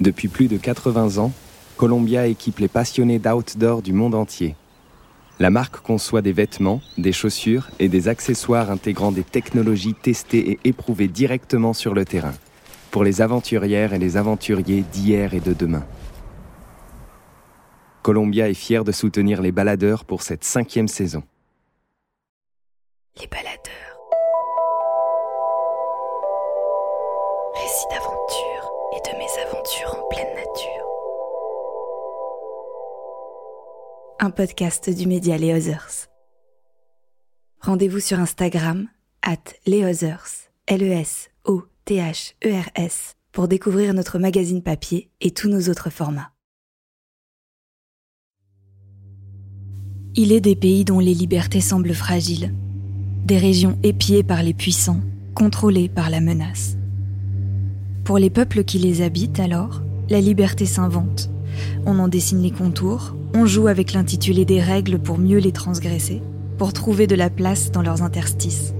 Depuis plus de 80 ans, Columbia équipe les passionnés d'outdoor du monde entier. La marque conçoit des vêtements, des chaussures et des accessoires intégrant des technologies testées et éprouvées directement sur le terrain, pour les aventurières et les aventuriers d'hier et de demain. Columbia est fière de soutenir les baladeurs pour cette 5e saison. Les baladeurs. Récits d'aventure et de mésaventures en pleine nature. Un podcast du média Les Others. Rendez-vous sur Instagram @lesothers, Lesothers, pour découvrir notre magazine papier et tous nos autres formats. Il est des pays dont les libertés semblent fragiles, des régions épiées par les puissants, contrôlées par la menace. Pour les peuples qui les habitent, alors, la liberté s'invente. On en dessine les contours, on joue avec l'intitulé des règles pour mieux les transgresser, pour trouver de la place dans leurs interstices.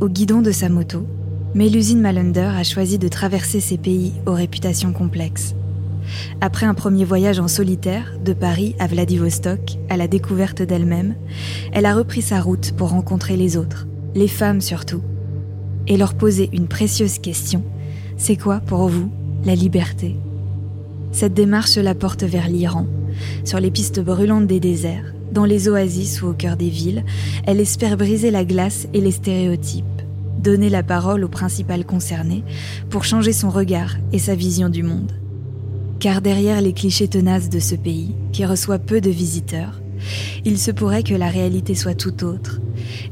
Au guidon de sa moto, Mélusine Mallender a choisi de traverser ces pays aux réputations complexes. Après un premier voyage en solitaire, de Paris à Vladivostok, à la découverte d'elle-même, elle a repris sa route pour rencontrer les autres, les femmes surtout, et leur poser une précieuse question : c'est quoi pour vous la liberté ? Cette démarche la porte vers l'Iran, sur les pistes brûlantes des déserts, dans les oasis ou au cœur des villes, elle espère briser la glace et les stéréotypes, donner la parole aux principales concernées pour changer son regard et sa vision du monde. Car derrière les clichés tenaces de ce pays, qui reçoit peu de visiteurs, il se pourrait que la réalité soit tout autre,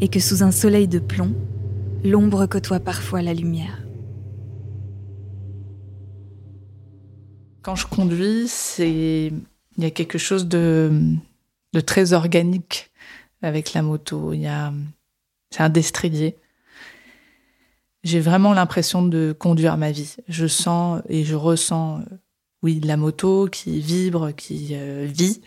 et que sous un soleil de plomb, l'ombre côtoie parfois la lumière. Quand je conduis, il y a quelque chose de très organique avec la moto. C'est un destrier. J'ai vraiment l'impression de conduire ma vie. Je sens et je ressens... Oui, la moto qui vibre, qui vit.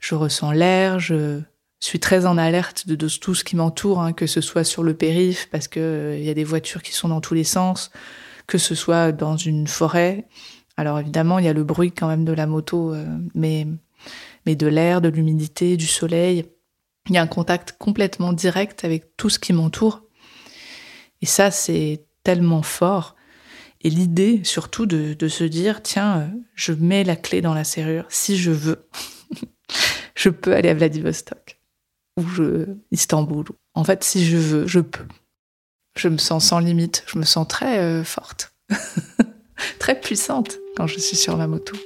Je ressens l'air, je suis très en alerte de tout ce qui m'entoure, hein, que ce soit sur le périph', parce qu'il y a des voitures qui sont dans tous les sens, que ce soit dans une forêt. Alors évidemment, il y a le bruit quand même de la moto, mais de l'air, de l'humidité, du soleil. Il y a un contact complètement direct avec tout ce qui m'entoure. Et ça, c'est tellement fort. Et l'idée, surtout, de se dire, tiens, je mets la clé dans la serrure, si je veux, je peux aller à Vladivostok, ou Istanbul. En fait, si je veux, je peux. Je me sens sans limite, je me sens très forte, très puissante quand je suis sur ma moto.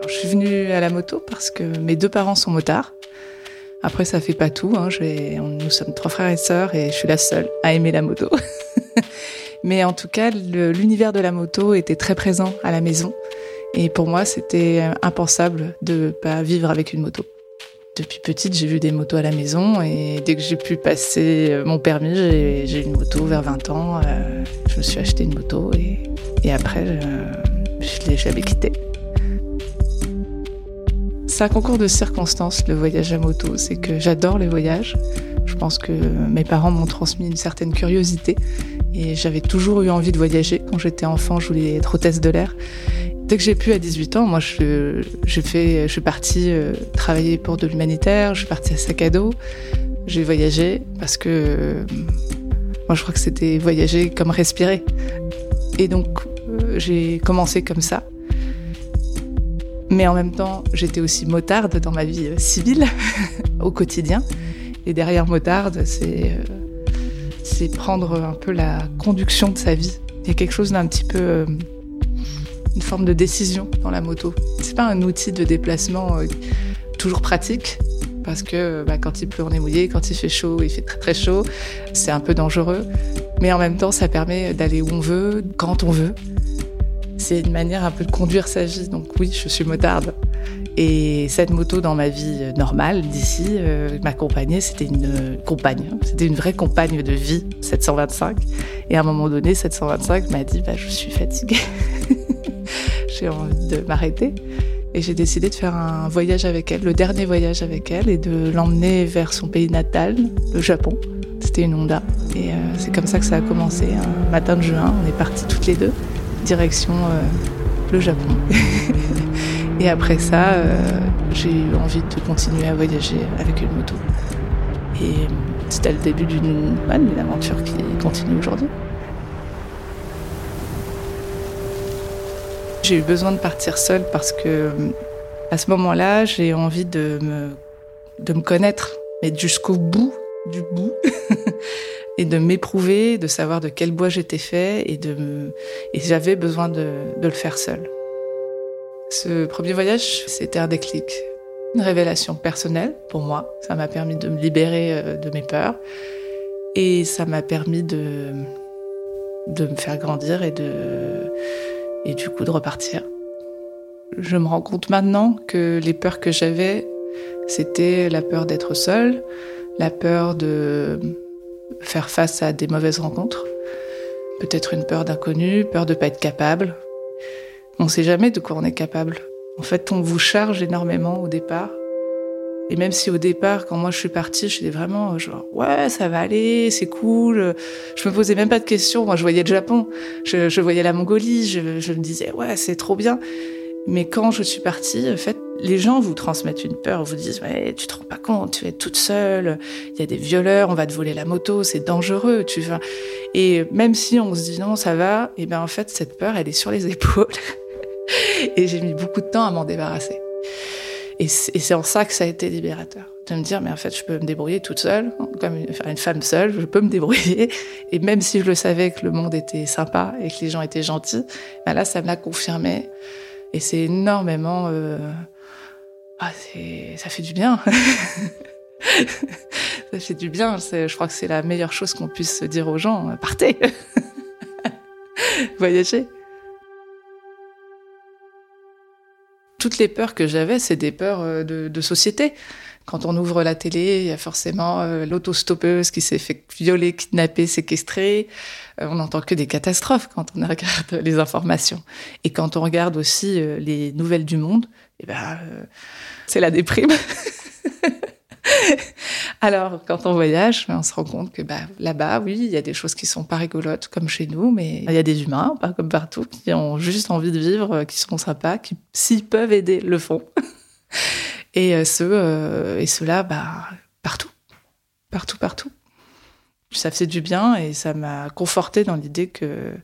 Alors, je suis venue à la moto parce que mes 2 parents sont motards. Après, ça fait pas tout. Hein. Nous sommes 3 frères et sœurs et je suis la seule à aimer la moto. Mais en tout cas, l'univers de la moto était très présent à la maison. Et pour moi, c'était impensable de pas vivre avec une moto. Depuis petite, j'ai vu des motos à la maison. Et dès que j'ai pu passer mon permis, j'ai une moto vers 20 ans. Je me suis acheté une moto et après, je l'ai jamais quittée. C'est un concours de circonstances, le voyage à moto. C'est que j'adore les voyages. Je pense que mes parents m'ont transmis une certaine curiosité. Et j'avais toujours eu envie de voyager. Quand j'étais enfant, je voulais être hôtesse de l'air. Dès que j'ai pu, à 18 ans, moi, je suis partie travailler pour de l'humanitaire. Je suis partie à sac à dos. J'ai voyagé parce que... moi, je crois que c'était voyager comme respirer. Et donc, j'ai commencé comme ça. Mais en même temps, j'étais aussi motarde dans ma vie civile, au quotidien. Et derrière motarde, c'est prendre un peu la conduction de sa vie. Il y a quelque chose d'un petit peu... une forme de décision dans la moto. C'est pas un outil de déplacement toujours pratique, parce que quand il pleut, on est mouillé, quand il fait chaud, il fait très très chaud, c'est un peu dangereux. Mais en même temps, ça permet d'aller où on veut, quand on veut. C'est une manière un peu de conduire sa vie, donc oui, je suis motarde. Et cette moto dans ma vie normale d'ici, ma compagne, c'était une compagne. C'était une vraie compagne de vie, 725. Et à un moment donné, 725 m'a dit « je suis fatiguée, j'ai envie de m'arrêter ». Et j'ai décidé de faire un voyage avec elle, le dernier voyage avec elle, et de l'emmener vers son pays natal, le Japon. c'était une Honda. Et c'est comme ça que ça a commencé. Un matin de juin, on est partis toutes les deux, direction le Japon. Et après ça, j'ai eu envie de continuer à voyager avec une moto. Et c'était le début d'une aventure qui continue aujourd'hui. J'ai eu besoin de partir seule parce que, à ce moment-là, j'ai envie de me connaître, mais jusqu'au bout du bout, et de m'éprouver, de savoir de quel bois j'étais fait, et j'avais besoin de le faire seule. Ce premier voyage, c'était un déclic, une révélation personnelle pour moi. Ça m'a permis de me libérer de mes peurs, et ça m'a permis de me faire grandir et du coup de repartir. Je me rends compte maintenant que les peurs que j'avais, c'était la peur d'être seule, la peur de faire face à des mauvaises rencontres, peut-être une peur d'inconnu, peur de ne pas être capable. On ne sait jamais de quoi on est capable. En fait, on vous charge énormément au départ. Et même si au départ, quand moi je suis partie, je suis vraiment genre « ouais, ça va aller, c'est cool ». Je me posais même pas de questions. Moi, je voyais le Japon, je voyais la Mongolie, je me disais « ouais, c'est trop bien ». Mais quand je suis partie, en fait, les gens vous transmettent une peur, vous disent « ouais, tu te rends pas compte, tu es toute seule, il y a des violeurs, on va te voler la moto, c'est dangereux ». Et même si on se dit « non, ça va », et bien en fait, cette peur, elle est sur les épaules. Et j'ai mis beaucoup de temps à m'en débarrasser. Et c'est en ça que ça a été libérateur. De me dire, mais en fait, je peux me débrouiller toute seule, comme une femme seule, je peux me débrouiller. Et même si je le savais que le monde était sympa et que les gens étaient gentils, ben là, ça me l'a confirmé. Et c'est énormément... ça fait du bien. Ça fait du bien. Je crois que c'est la meilleure chose qu'on puisse dire aux gens. Partez. Voyagez. Toutes les peurs que j'avais, c'est des peurs de société. Quand on ouvre la télé, il y a forcément l'autostoppeuse qui s'est fait violer, kidnapper, séquestrer. On n'entend que des catastrophes quand on regarde les informations. Et quand on regarde aussi les nouvelles du monde, eh ben, c'est la déprime. Alors, quand on voyage, on se rend compte que là-bas, oui, il y a des choses qui sont pas rigolotes, comme chez nous, mais il y a des humains, pas comme partout, qui ont juste envie de vivre, qui sont sympas, qui, s'ils peuvent aider, le font. Et ceux-là, partout. Partout, partout. Ça faisait du bien et ça m'a confortée dans l'idée que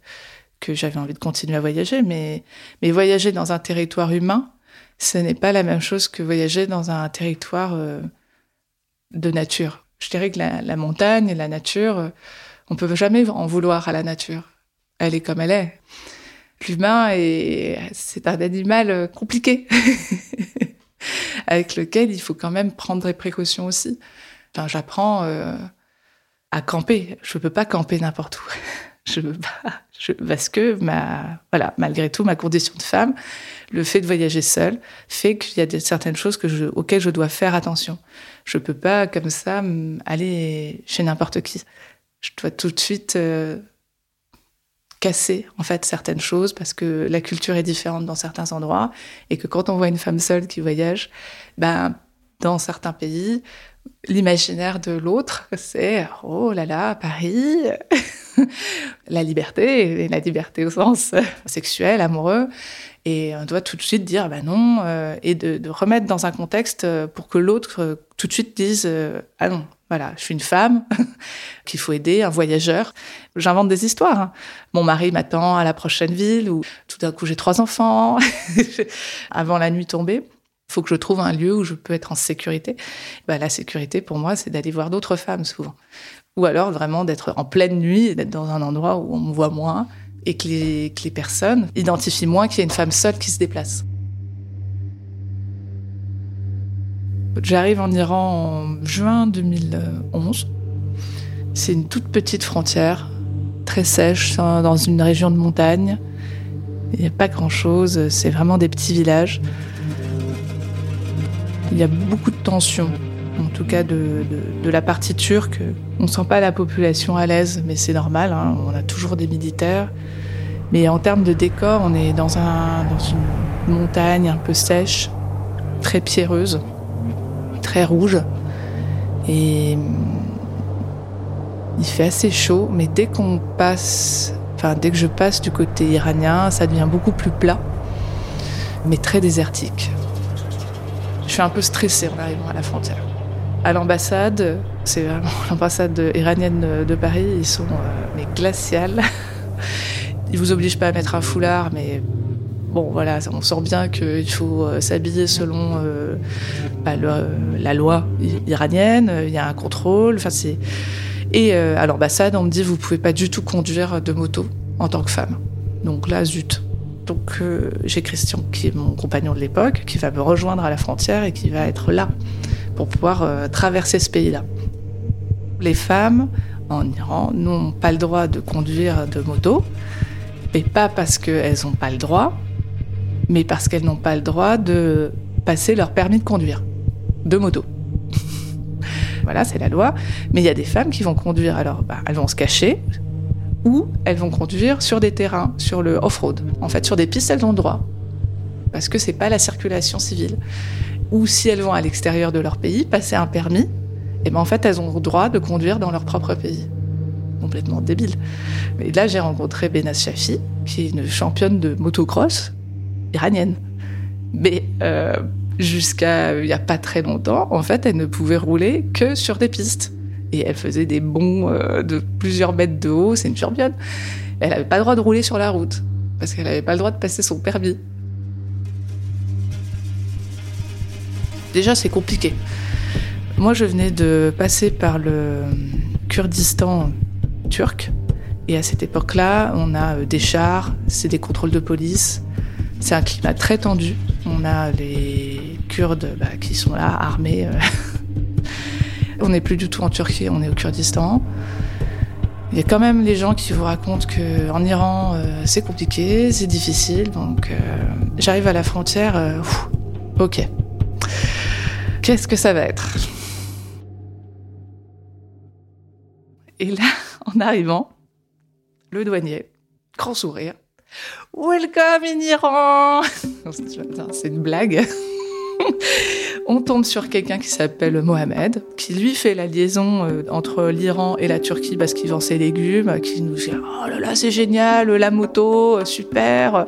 j'avais envie de continuer à voyager. Mais voyager dans un territoire humain, ce n'est pas la même chose que voyager dans un territoire... de nature. Je dirais que la montagne et la nature, on ne peut jamais en vouloir à la nature. Elle est comme elle est. L'humain, c'est un animal compliqué, avec lequel il faut quand même prendre des précautions aussi. Enfin, j'apprends à camper. Je ne peux pas camper n'importe où. Parce que, malgré tout, ma condition de femme, le fait de voyager seule fait qu'il y a certaines choses auxquelles je dois faire attention. Je ne peux pas, comme ça, aller chez n'importe qui. Je dois tout de suite casser, en fait, certaines choses, parce que la culture est différente dans certains endroits, et que quand on voit une femme seule qui voyage, dans certains pays... L'imaginaire de l'autre, c'est « oh là là, Paris !» La liberté, et la liberté au sens sexuel, amoureux. Et on doit tout de suite dire « bah non !» et de remettre dans un contexte pour que l'autre tout de suite dise « ah non, voilà, je suis une femme qu'il faut aider, un voyageur. » J'invente des histoires. Hein. Mon mari m'attend à la prochaine ville, ou tout d'un coup j'ai 3 enfants avant la nuit tombée. Il faut que je trouve un lieu où je peux être en sécurité. La sécurité, pour moi, c'est d'aller voir d'autres femmes, souvent. Ou alors, vraiment, d'être en pleine nuit, et d'être dans un endroit où on me voit moins et que les personnes identifient moins qu'il y a une femme seule qui se déplace. J'arrive en Iran en juin 2011. C'est une toute petite frontière, très sèche, dans une région de montagne. Il n'y a pas grand-chose, c'est vraiment des petits villages. Il y a beaucoup de tensions, en tout cas de la partie turque. On ne sent pas la population à l'aise, mais c'est normal, hein, on a toujours des militaires. Mais en termes de décor, on est dans une montagne un peu sèche, très pierreuse, très rouge. Et Il fait assez chaud, mais dès que je passe du côté iranien, ça devient beaucoup plus plat, mais très désertique. Je suis un peu stressée en arrivant à la frontière. À l'ambassade, c'est vraiment l'ambassade iranienne de Paris, ils sont mais glaciales. Ils vous obligent pas à mettre un foulard, mais bon, voilà, on sent bien qu'il faut s'habiller selon la loi iranienne. Il y a un contrôle. Et à l'ambassade, on me dit vous pouvez pas du tout conduire de moto en tant que femme. Donc là, zut. Donc j'ai Christian, qui est mon compagnon de l'époque, qui va me rejoindre à la frontière et qui va être là pour pouvoir traverser ce pays-là. Les femmes en Iran n'ont pas le droit de conduire de moto, mais pas parce qu'elles n'ont pas le droit, mais parce qu'elles n'ont pas le droit de passer leur permis de conduire de moto. Voilà, c'est la loi. Mais il y a des femmes qui vont conduire, alors elles vont se cacher, ou elles vont conduire sur des terrains, sur le off-road. En fait, sur des pistes, elles ont le droit, parce que c'est pas la circulation civile. Ou si elles vont à l'extérieur de leur pays, passer un permis, et ben en fait, elles ont le droit de conduire dans leur propre pays. Complètement débile. Mais là, j'ai rencontré Behnaz Shafaei, qui est une championne de motocross iranienne. Mais jusqu'à il n'y a pas très longtemps, en fait, elle ne pouvait rouler que sur des pistes. Et elle faisait des bonds de plusieurs mètres de haut, c'est une championne. Elle n'avait pas le droit de rouler sur la route, parce qu'elle n'avait pas le droit de passer son permis. Déjà, c'est compliqué. Moi, je venais de passer par le Kurdistan turc, et à cette époque-là, on a des chars, c'est des contrôles de police, c'est un climat très tendu. On a les Kurdes qui sont là, armés. On n'est plus du tout en Turquie, on est au Kurdistan. Il y a quand même les gens qui vous racontent qu'en Iran, c'est compliqué, c'est difficile. Donc, j'arrive à la frontière, ok. Qu'est-ce que ça va être ? Et là, en arrivant, le douanier, grand sourire, « Welcome in Iran !» C'est une blague. On tombe sur quelqu'un qui s'appelle Mohamed, qui lui fait la liaison entre l'Iran et la Turquie parce qu'il vend ses légumes, qui nous dit « Oh là là, c'est génial, la moto, super,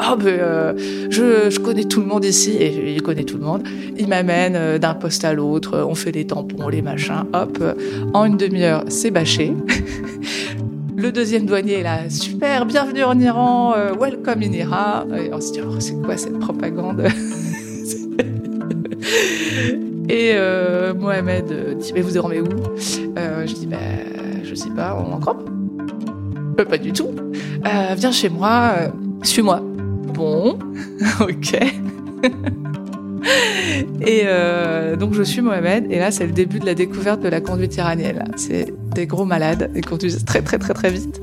oh, ben, je connais tout le monde ici », et il connaît tout le monde. Il m'amène d'un poste à l'autre, on fait les tampons, les machins, hop, en une demi-heure, c'est bâché. Le deuxième douanier est là, « Super, bienvenue en Iran, welcome in Iran », et on se dit « Oh, c'est quoi cette propagande ?» Et Mohamed dit « Mais vous dormez où ?» Je dis « Je sais pas, on en campe ?»« Pas du tout. Viens chez moi, suis-moi. » Bon, ok. Et donc je suis Mohamed, et là c'est le début de la découverte de la conduite iranienne. Là. C'est des gros malades, ils conduisent très très très très vite.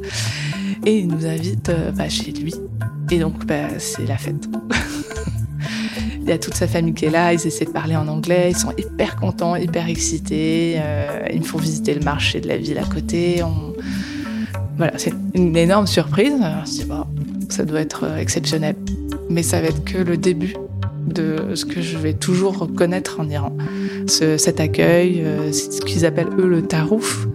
Et il nous invite chez lui. Et donc c'est la fête. Il y a toute sa famille qui est là, ils essaient de parler en anglais, ils sont hyper contents, hyper excités. Ils me font visiter le marché de la ville à côté. Voilà, c'est une énorme surprise. Alors, je me dis, bon, ça doit être exceptionnel. Mais ça va être que le début de ce que je vais toujours reconnaître en Iran. Cet accueil, ce qu'ils appellent eux le tarouf,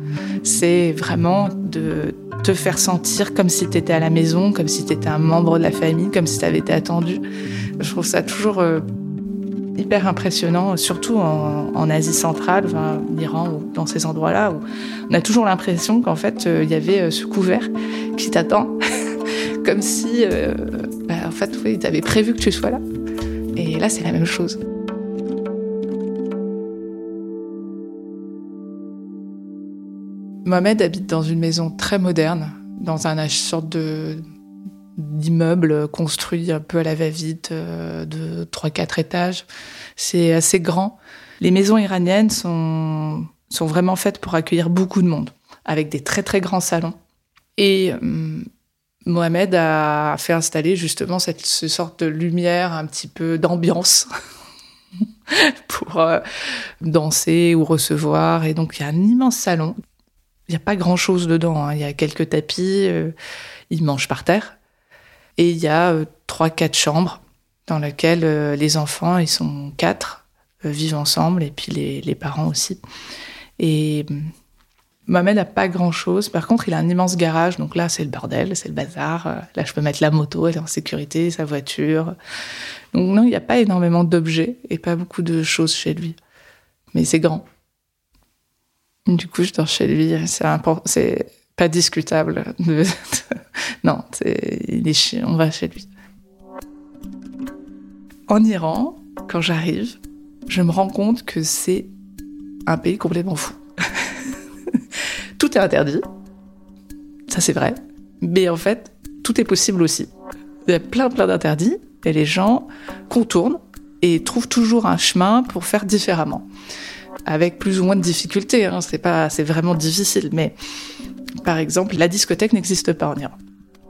c'est vraiment de te faire sentir comme si tu étais à la maison, comme si tu étais un membre de la famille, comme si tu avais été attendu. Je trouve ça toujours hyper impressionnant, surtout en Asie centrale, enfin, l'Iran, ou dans ces endroits-là, où on a toujours l'impression qu'en fait, il y avait ce couvert qui t'attend, comme si, en fait, oui, t'avais prévu que tu sois là. Et là, c'est la même chose. Mohamed habite dans une maison très moderne, dans une sorte d'immeuble construit un peu à la va-vite, de 3-4 étages. C'est assez grand. Les maisons iraniennes sont vraiment faites pour accueillir beaucoup de monde, avec des très très grands salons. Et Mohamed a fait installer justement cette sorte de lumière, un petit peu d'ambiance, pour danser ou recevoir. Et donc il y a un immense salon. Il n'y a pas grand-chose dedans. Il y a quelques tapis, ils mangent par terre. Et il y a 3-4 chambres dans lesquelles les enfants, ils sont 4, vivent ensemble, et puis les parents aussi. Et Mohamed n'a pas grand-chose. Par contre, il a un immense garage. Donc là, c'est le bordel, c'est le bazar. Là, je peux mettre la moto, elle est en sécurité, sa voiture. Donc non, il n'y a pas énormément d'objets et pas beaucoup de choses chez lui. Mais c'est grand. Du coup, je dors chez lui. C'est pas discutable. Non, on va chez lui. En Iran, quand j'arrive, je me rends compte que c'est un pays complètement fou. Tout est interdit, ça c'est vrai, mais en fait, tout est possible aussi. Il y a plein d'interdits, et les gens contournent et trouvent toujours un chemin pour faire différemment. Avec plus ou moins de difficultés, hein. C'est vraiment difficile, mais par exemple, la discothèque n'existe pas en Iran.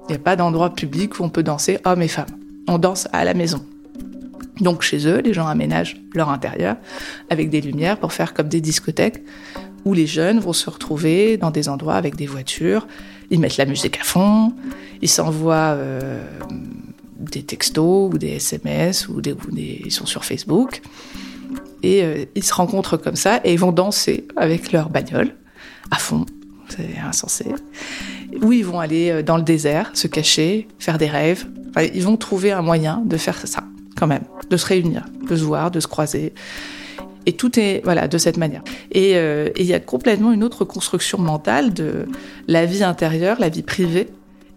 Il n'y a pas d'endroit public où on peut danser hommes et femmes. On danse à la maison. Donc chez eux, les gens aménagent leur intérieur avec des lumières pour faire comme des discothèques où les jeunes vont se retrouver dans des endroits avec des voitures, ils mettent la musique à fond, ils s'envoient des textos ou des SMS, ils sont sur Facebook, et ils se rencontrent comme ça, et ils vont danser avec leur bagnole, à fond, c'est insensé, ou ils vont aller dans le désert, se cacher, faire des rêves, enfin, ils vont trouver un moyen de faire ça, quand même, de se réunir, de se voir, de se croiser. Et tout est de cette manière. Et il y a complètement une autre construction mentale de la vie intérieure, la vie privée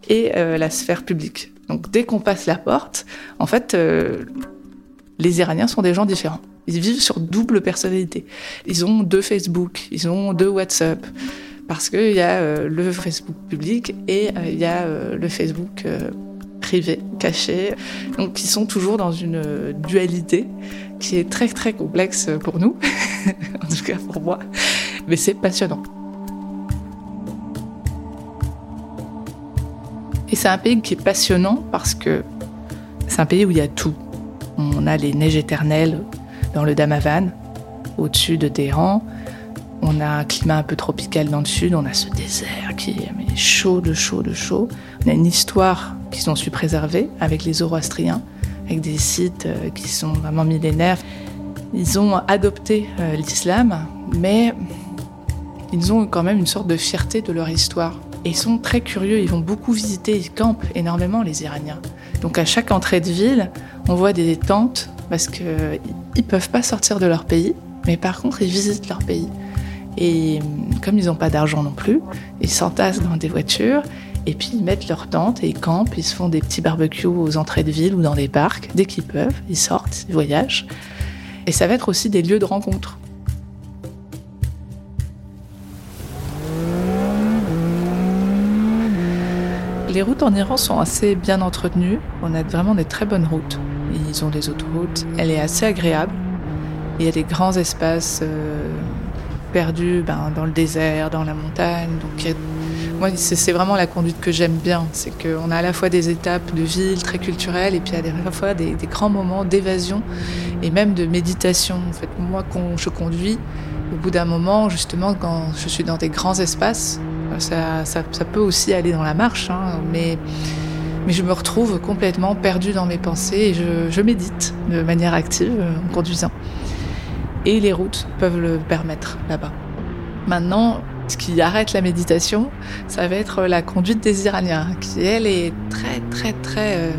et la sphère publique. Donc dès qu'on passe la porte, en fait, les Iraniens sont des gens différents. Ils vivent sur double personnalité. Ils ont 2 Facebook, ils ont 2 WhatsApp, parce qu'il y a le Facebook public et il y a le Facebook privé, caché. Donc ils sont toujours dans une dualité qui est très très complexe pour nous, en tout cas pour moi, mais c'est passionnant. Et c'est un pays qui est passionnant parce que c'est un pays où il y a tout. On a les neiges éternelles dans le Damavand, au-dessus de Téhéran. On a un climat un peu tropical dans le sud, on a ce désert qui est chaud de chaud de chaud. On a une histoire qu'ils ont su préserver avec les Zoroastriens, avec des sites qui sont vraiment millénaires. Ils ont adopté l'islam, mais ils ont quand même une sorte de fierté de leur histoire. Et ils sont très curieux, ils vont beaucoup visiter, ils campent énormément, les Iraniens. Donc à chaque entrée de ville, on voit des tentes, parce qu'ils ne peuvent pas sortir de leur pays, mais par contre, ils visitent leur pays. Et comme ils n'ont pas d'argent non plus, ils s'entassent dans des voitures, et puis ils mettent leur tente et ils campent, ils se font des petits barbecues aux entrées de ville ou dans des parcs. Dès qu'ils peuvent, ils sortent, ils voyagent. Et ça va être aussi des lieux de rencontre. Les routes en Iran sont assez bien entretenues. On a vraiment des très bonnes routes. Ils ont des autoroutes. Elle est assez agréable. Il y a des grands espaces perdus dans le désert, dans la montagne. Donc moi, c'est vraiment la conduite que j'aime bien. C'est qu'on a à la fois des étapes de ville très culturelles et puis à la fois des grands moments d'évasion et même de méditation. En fait, moi, quand je conduis, au bout d'un moment, justement, quand je suis dans des grands espaces, ça peut aussi aller dans la marche, hein, mais je me retrouve complètement perdue dans mes pensées et je médite de manière active en conduisant. Et les routes peuvent le permettre là-bas. Maintenant, ce qui arrête la méditation, ça va être la conduite des Iraniens, qui, elle, est très, très, très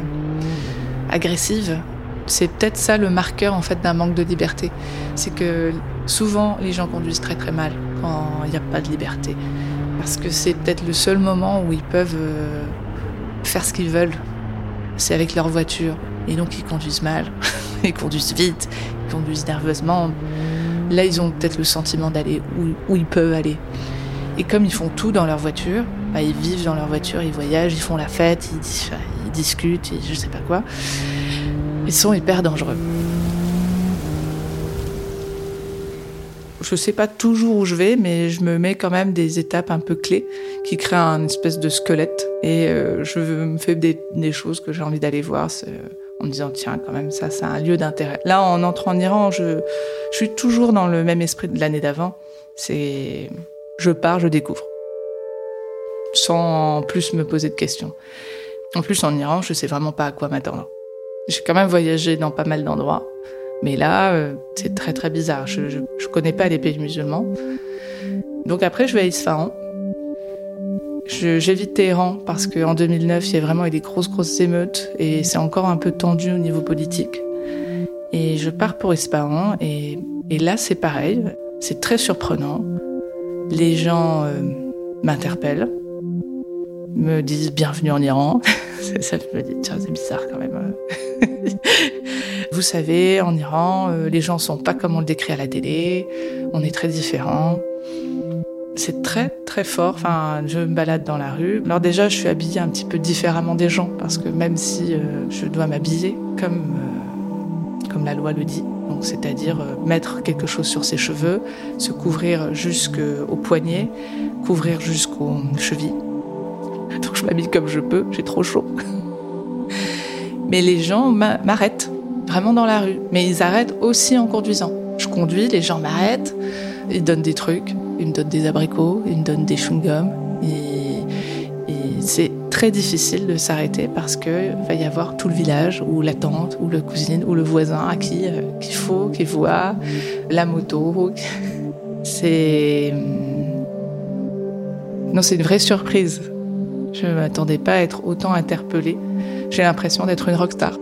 agressive. C'est peut-être ça le marqueur, en fait, d'un manque de liberté. C'est que souvent, les gens conduisent très, très mal quand il n'y a pas de liberté. Parce que c'est peut-être le seul moment où ils peuvent faire ce qu'ils veulent. C'est avec leur voiture. Et donc, ils conduisent mal. Ils conduisent vite. Ils conduisent nerveusement. Là, ils ont peut-être le sentiment d'aller où ils peuvent aller. Et comme ils font tout dans leur voiture, ils vivent dans leur voiture, ils voyagent, ils font la fête, ils discutent, je sais pas quoi. Ils sont hyper dangereux. Je sais pas toujours où je vais, mais je me mets quand même des étapes un peu clés qui créent un espèce de squelette. Et je me fais des choses que j'ai envie d'aller voir. En me disant, tiens, quand même, ça, c'est un lieu d'intérêt. Là, en entrant en Iran, je suis toujours dans le même esprit de l'année d'avant. C'est, je pars, je découvre. Sans plus me poser de questions. En plus, en Iran, je sais vraiment pas à quoi m'attendre. J'ai quand même voyagé dans pas mal d'endroits. Mais là, c'est très, très bizarre. Je connais pas les pays musulmans. Donc après, je vais à Isfahan. J'évite Téhéran parce qu'en 2009, il y a vraiment des grosses émeutes et c'est encore un peu tendu au niveau politique. Et je pars pour Isfahan et là, c'est pareil. C'est très surprenant. Les gens m'interpellent, me disent « Bienvenue en Iran ». Ça, je me dis « Tiens, c'est bizarre quand même ». Vous savez, en Iran, les gens ne sont pas comme on le décrit à la télé. On est très différents. C'est très, très fort. Enfin, je me balade dans la rue. Alors déjà, je suis habillée un petit peu différemment des gens parce que même si je dois m'habiller comme la loi le dit, donc, c'est-à-dire mettre quelque chose sur ses cheveux, se couvrir jusqu'aux poignets, couvrir jusqu'aux chevilles. Donc je m'habille comme je peux, j'ai trop chaud. Mais les gens m'arrêtent, vraiment dans la rue. Mais ils arrêtent aussi en conduisant. Je conduis, les gens m'arrêtent, ils donnent des trucs, ils me donnent des abricots, ils me donnent des chewing-gums. Et c'est très difficile de s'arrêter parce qu'il va y avoir tout le village, ou la tante, ou la cousine, ou le voisin à qui faut, qui voit, la moto. C'est... Non, c'est une vraie surprise. Je ne m'attendais pas à être autant interpellée. J'ai l'impression d'être une rockstar.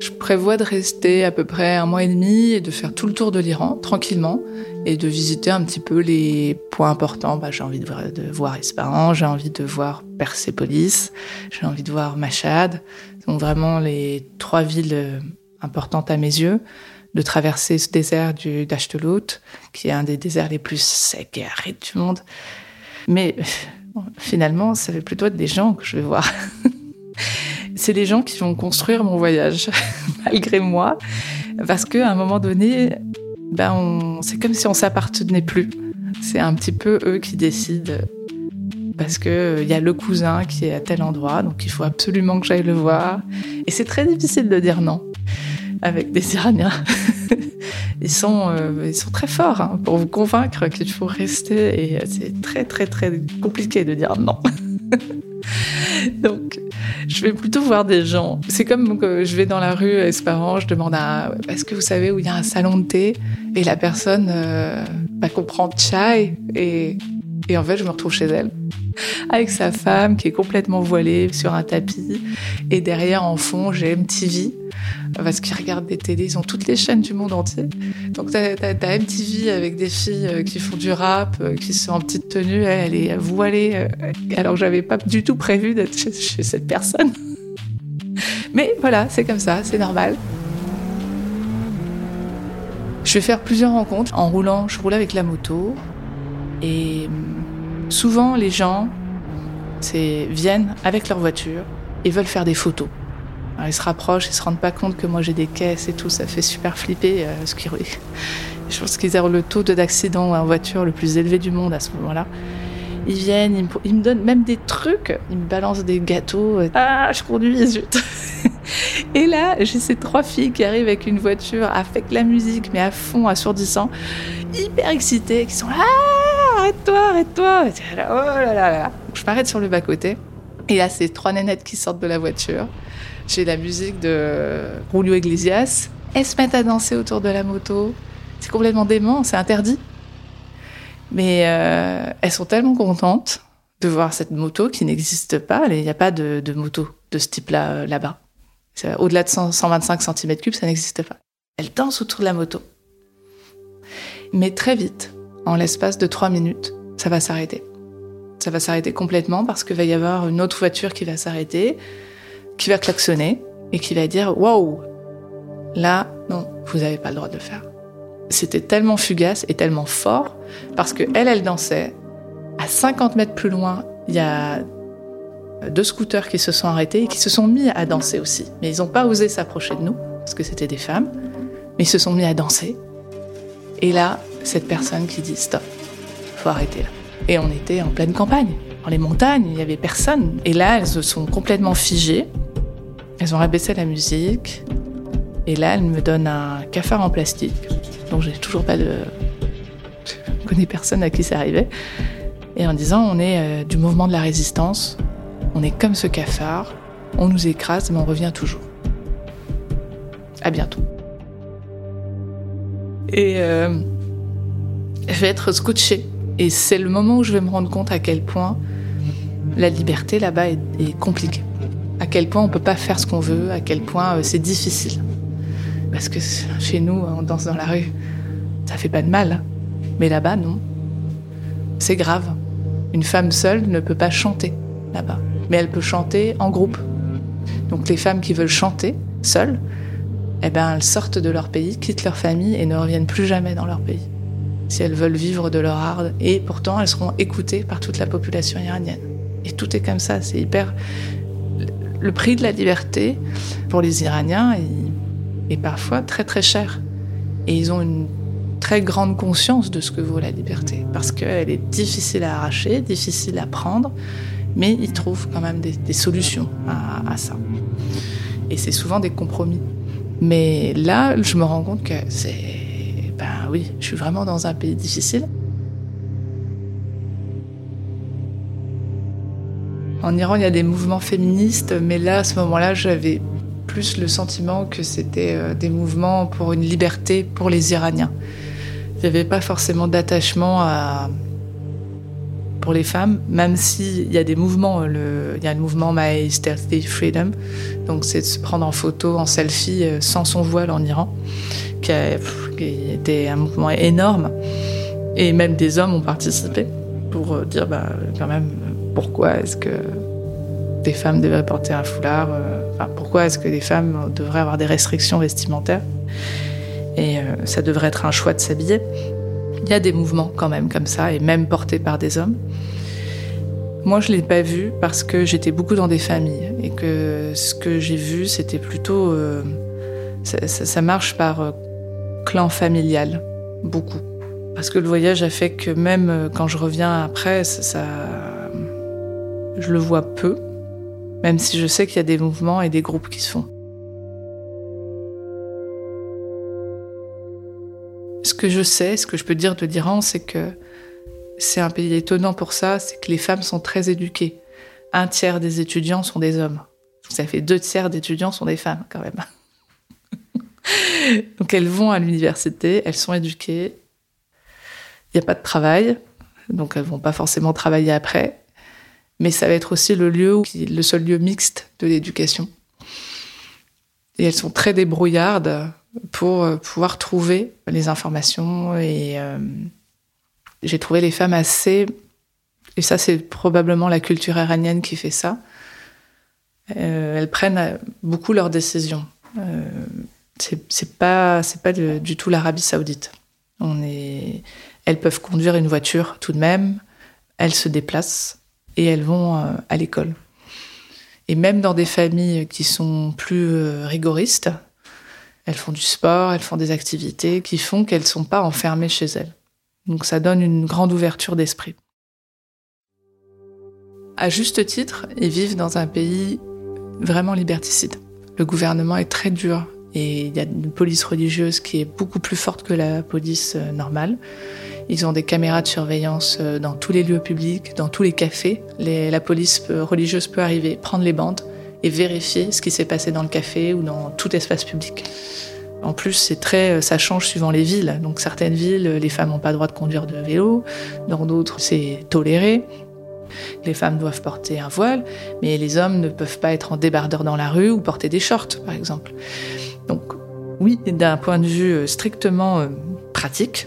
Je prévois de rester à peu près 1 mois et demi et de faire tout le tour de l'Iran, tranquillement, et de visiter un petit peu les points importants. Bah, j'ai envie de voir Isfahan, j'ai envie de voir Persépolis, j'ai envie de voir Mashhad. Ce sont vraiment les 3 villes importantes à mes yeux. De traverser ce désert du Dasht-e Lut, qui est un des déserts les plus secs et arides du monde. Mais finalement, ça fait plutôt être des gens que je vais voir. C'est les gens qui vont construire mon voyage, malgré moi, parce qu'à un moment donné, c'est comme si on ne s'appartenait plus. C'est un petit peu eux qui décident, parce qu'il y a le cousin qui est à tel endroit, donc il faut absolument que j'aille le voir. Et c'est très difficile de dire non. Avec des Iraniens. Ils sont très forts hein, pour vous convaincre qu'il faut rester. Et c'est très, très, très compliqué de dire non. Donc, je vais plutôt voir des gens. C'est comme que je vais dans la rue à Isfahan, je demande « Est-ce que vous savez où il y a un salon de thé ?» Et la personne comprend « chai » et en fait, je me retrouve chez elle. Avec sa femme qui est complètement voilée sur un tapis. Et derrière, en fond, j'ai MTV. Parce qu'ils regardent des télés, ils ont toutes les chaînes du monde entier. Donc t'as MTV avec des filles qui font du rap, qui sont en petite tenue, elle est voilée. Alors j'avais pas du tout prévu d'être chez cette personne. Mais voilà, c'est comme ça, c'est normal. Je vais faire plusieurs rencontres. En roulant, je roule avec la moto. Et souvent, les gens viennent avec leur voiture et veulent faire des photos. Alors, ils se rapprochent, ils se rendent pas compte que moi j'ai des caisses et tout, ça fait super flipper. Je pense qu'ils ont le taux d'accident en voiture le plus élevé du monde à ce moment-là. Ils viennent, ils me donnent même des trucs, ils me balancent des gâteaux. Ah, je conduis, zut. Et là, j'ai ces 3 filles qui arrivent avec une voiture, avec la musique, mais à fond, assourdissant, hyper excitées, qui sont là, ah, arrête-toi, arrête-toi. Et là, oh là là là. Je m'arrête sur le bas-côté. Et là, c'est 3 nénettes qui sortent de la voiture. J'ai la musique de Julio Iglesias. Elles se mettent à danser autour de la moto. C'est complètement dément, c'est interdit. Mais elles sont tellement contentes de voir cette moto qui n'existe pas. Il n'y a pas de moto de ce type-là là-bas. C'est, au-delà de 125 cm3, ça n'existe pas. Elles dansent autour de la moto. Mais très vite, en l'espace de 3 minutes, ça va s'arrêter. Ça va s'arrêter complètement parce qu'il va y avoir une autre voiture qui va s'arrêter, qui va klaxonner et qui va dire « Wow, là, non, vous n'avez pas le droit de le faire. » C'était tellement fugace et tellement fort parce qu'elle dansait. À 50 mètres plus loin, il y a 2 scooters qui se sont arrêtés et qui se sont mis à danser aussi. Mais ils n'ont pas osé s'approcher de nous parce que c'était des femmes, mais ils se sont mis à danser. Et là, cette personne qui dit « Stop, il faut arrêter là. » Et on était en pleine campagne, dans les montagnes, il n'y avait personne. Et là, elles se sont complètement figées. Elles ont rabaissé la musique. Et là, elles me donnent un cafard en plastique. Donc, j'ai toujours pas de... Je connais personne à qui ça arrivait. Et en disant, on est du mouvement de la résistance. On est comme ce cafard. On nous écrase, mais on revient toujours. À bientôt. et je vais être scotchée. Et c'est le moment où je vais me rendre compte à quel point la liberté là-bas est compliquée. À quel point on ne peut pas faire ce qu'on veut, à quel point c'est difficile. Parce que chez nous, on danse dans la rue, ça fait pas de mal. Mais là-bas, non. C'est grave. Une femme seule ne peut pas chanter là-bas. Mais elle peut chanter en groupe. Donc les femmes qui veulent chanter seules, eh ben, elles sortent de leur pays, quittent leur famille et ne reviennent plus jamais dans leur pays. Si elles veulent vivre de leur art, et pourtant elles seront écoutées par toute la population iranienne. Et tout est comme ça, c'est hyper... Le prix de la liberté, pour les Iraniens, est parfois très très cher. Et ils ont une très grande conscience de ce que vaut la liberté, parce qu'elle est difficile à arracher, difficile à prendre, mais ils trouvent quand même des solutions à ça. Et c'est souvent des compromis. Mais là, je me rends compte que c'est... Ben oui, je suis vraiment dans un pays difficile. En Iran, il y a des mouvements féministes, mais là, à ce moment-là, j'avais plus le sentiment que c'était des mouvements pour une liberté pour les Iraniens. Il n'y avait pas forcément d'attachement pour les femmes, même s'il y a des mouvements. Il y a le mouvement My State Freedom, donc c'est de se prendre en photo, en selfie, sans son voile en Iran, qui était un mouvement énorme, et même des hommes ont participé pour dire quand même pourquoi est-ce que des femmes devraient porter un foulard, pourquoi est-ce que les femmes devraient avoir des restrictions vestimentaires et ça devrait être un choix de s'habiller. Il y a des mouvements quand même comme ça, et même portés par des hommes. Moi, je ne l'ai pas vu parce que j'étais beaucoup dans des familles et que ce que j'ai vu, c'était plutôt... Ça marche par clan familial, beaucoup. Parce que le voyage a fait que même quand je reviens après, je le vois peu, même si je sais qu'il y a des mouvements et des groupes qui se font. Ce que je sais, ce que je peux dire de l'Iran, c'est que c'est un pays étonnant pour ça, c'est que les femmes sont très éduquées. 1/3 des étudiants sont des hommes. Ça fait 2/3 d'étudiants sont des femmes, quand même. Donc elles vont à l'université, elles sont éduquées, il n'y a pas de travail, donc elles ne vont pas forcément travailler après, mais ça va être aussi le seul lieu mixte de l'éducation. Et elles sont très débrouillardes pour pouvoir trouver les informations, et j'ai trouvé les femmes assez, et ça c'est probablement la culture iranienne qui fait ça, elles prennent beaucoup leurs décisions. C'est pas du tout l'Arabie Saoudite. Elles peuvent conduire une voiture tout de même, elles se déplacent et elles vont à l'école. Et même dans des familles qui sont plus rigoristes, elles font du sport, elles font des activités qui font qu'elles ne sont pas enfermées chez elles. Donc ça donne une grande ouverture d'esprit. À juste titre, ils vivent dans un pays vraiment liberticide. Le gouvernement est très dur. Et il y a une police religieuse qui est beaucoup plus forte que la police normale. Ils ont des caméras de surveillance dans tous les lieux publics, dans tous les cafés. La police religieuse peut arriver, prendre les bandes et vérifier ce qui s'est passé dans le café ou dans tout espace public. En plus, ça change suivant les villes. Donc certaines villes, les femmes n'ont pas le droit de conduire de vélo. Dans d'autres, c'est toléré. Les femmes doivent porter un voile, mais les hommes ne peuvent pas être en débardeur dans la rue ou porter des shorts, par exemple. Donc oui, d'un point de vue strictement pratique,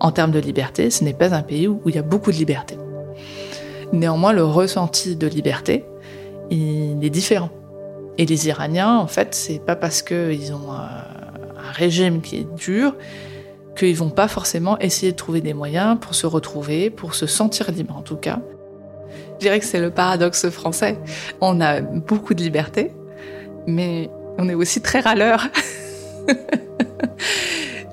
en termes de liberté, ce n'est pas un pays où il y a beaucoup de liberté. Néanmoins, le ressenti de liberté, il est différent. Et les Iraniens, en fait, c'est pas parce qu'ils ont un régime qui est dur qu'ils vont pas forcément essayer de trouver des moyens pour se retrouver, pour se sentir libre en tout cas. Je dirais que c'est le paradoxe français. On a beaucoup de liberté, mais on est aussi très râleur.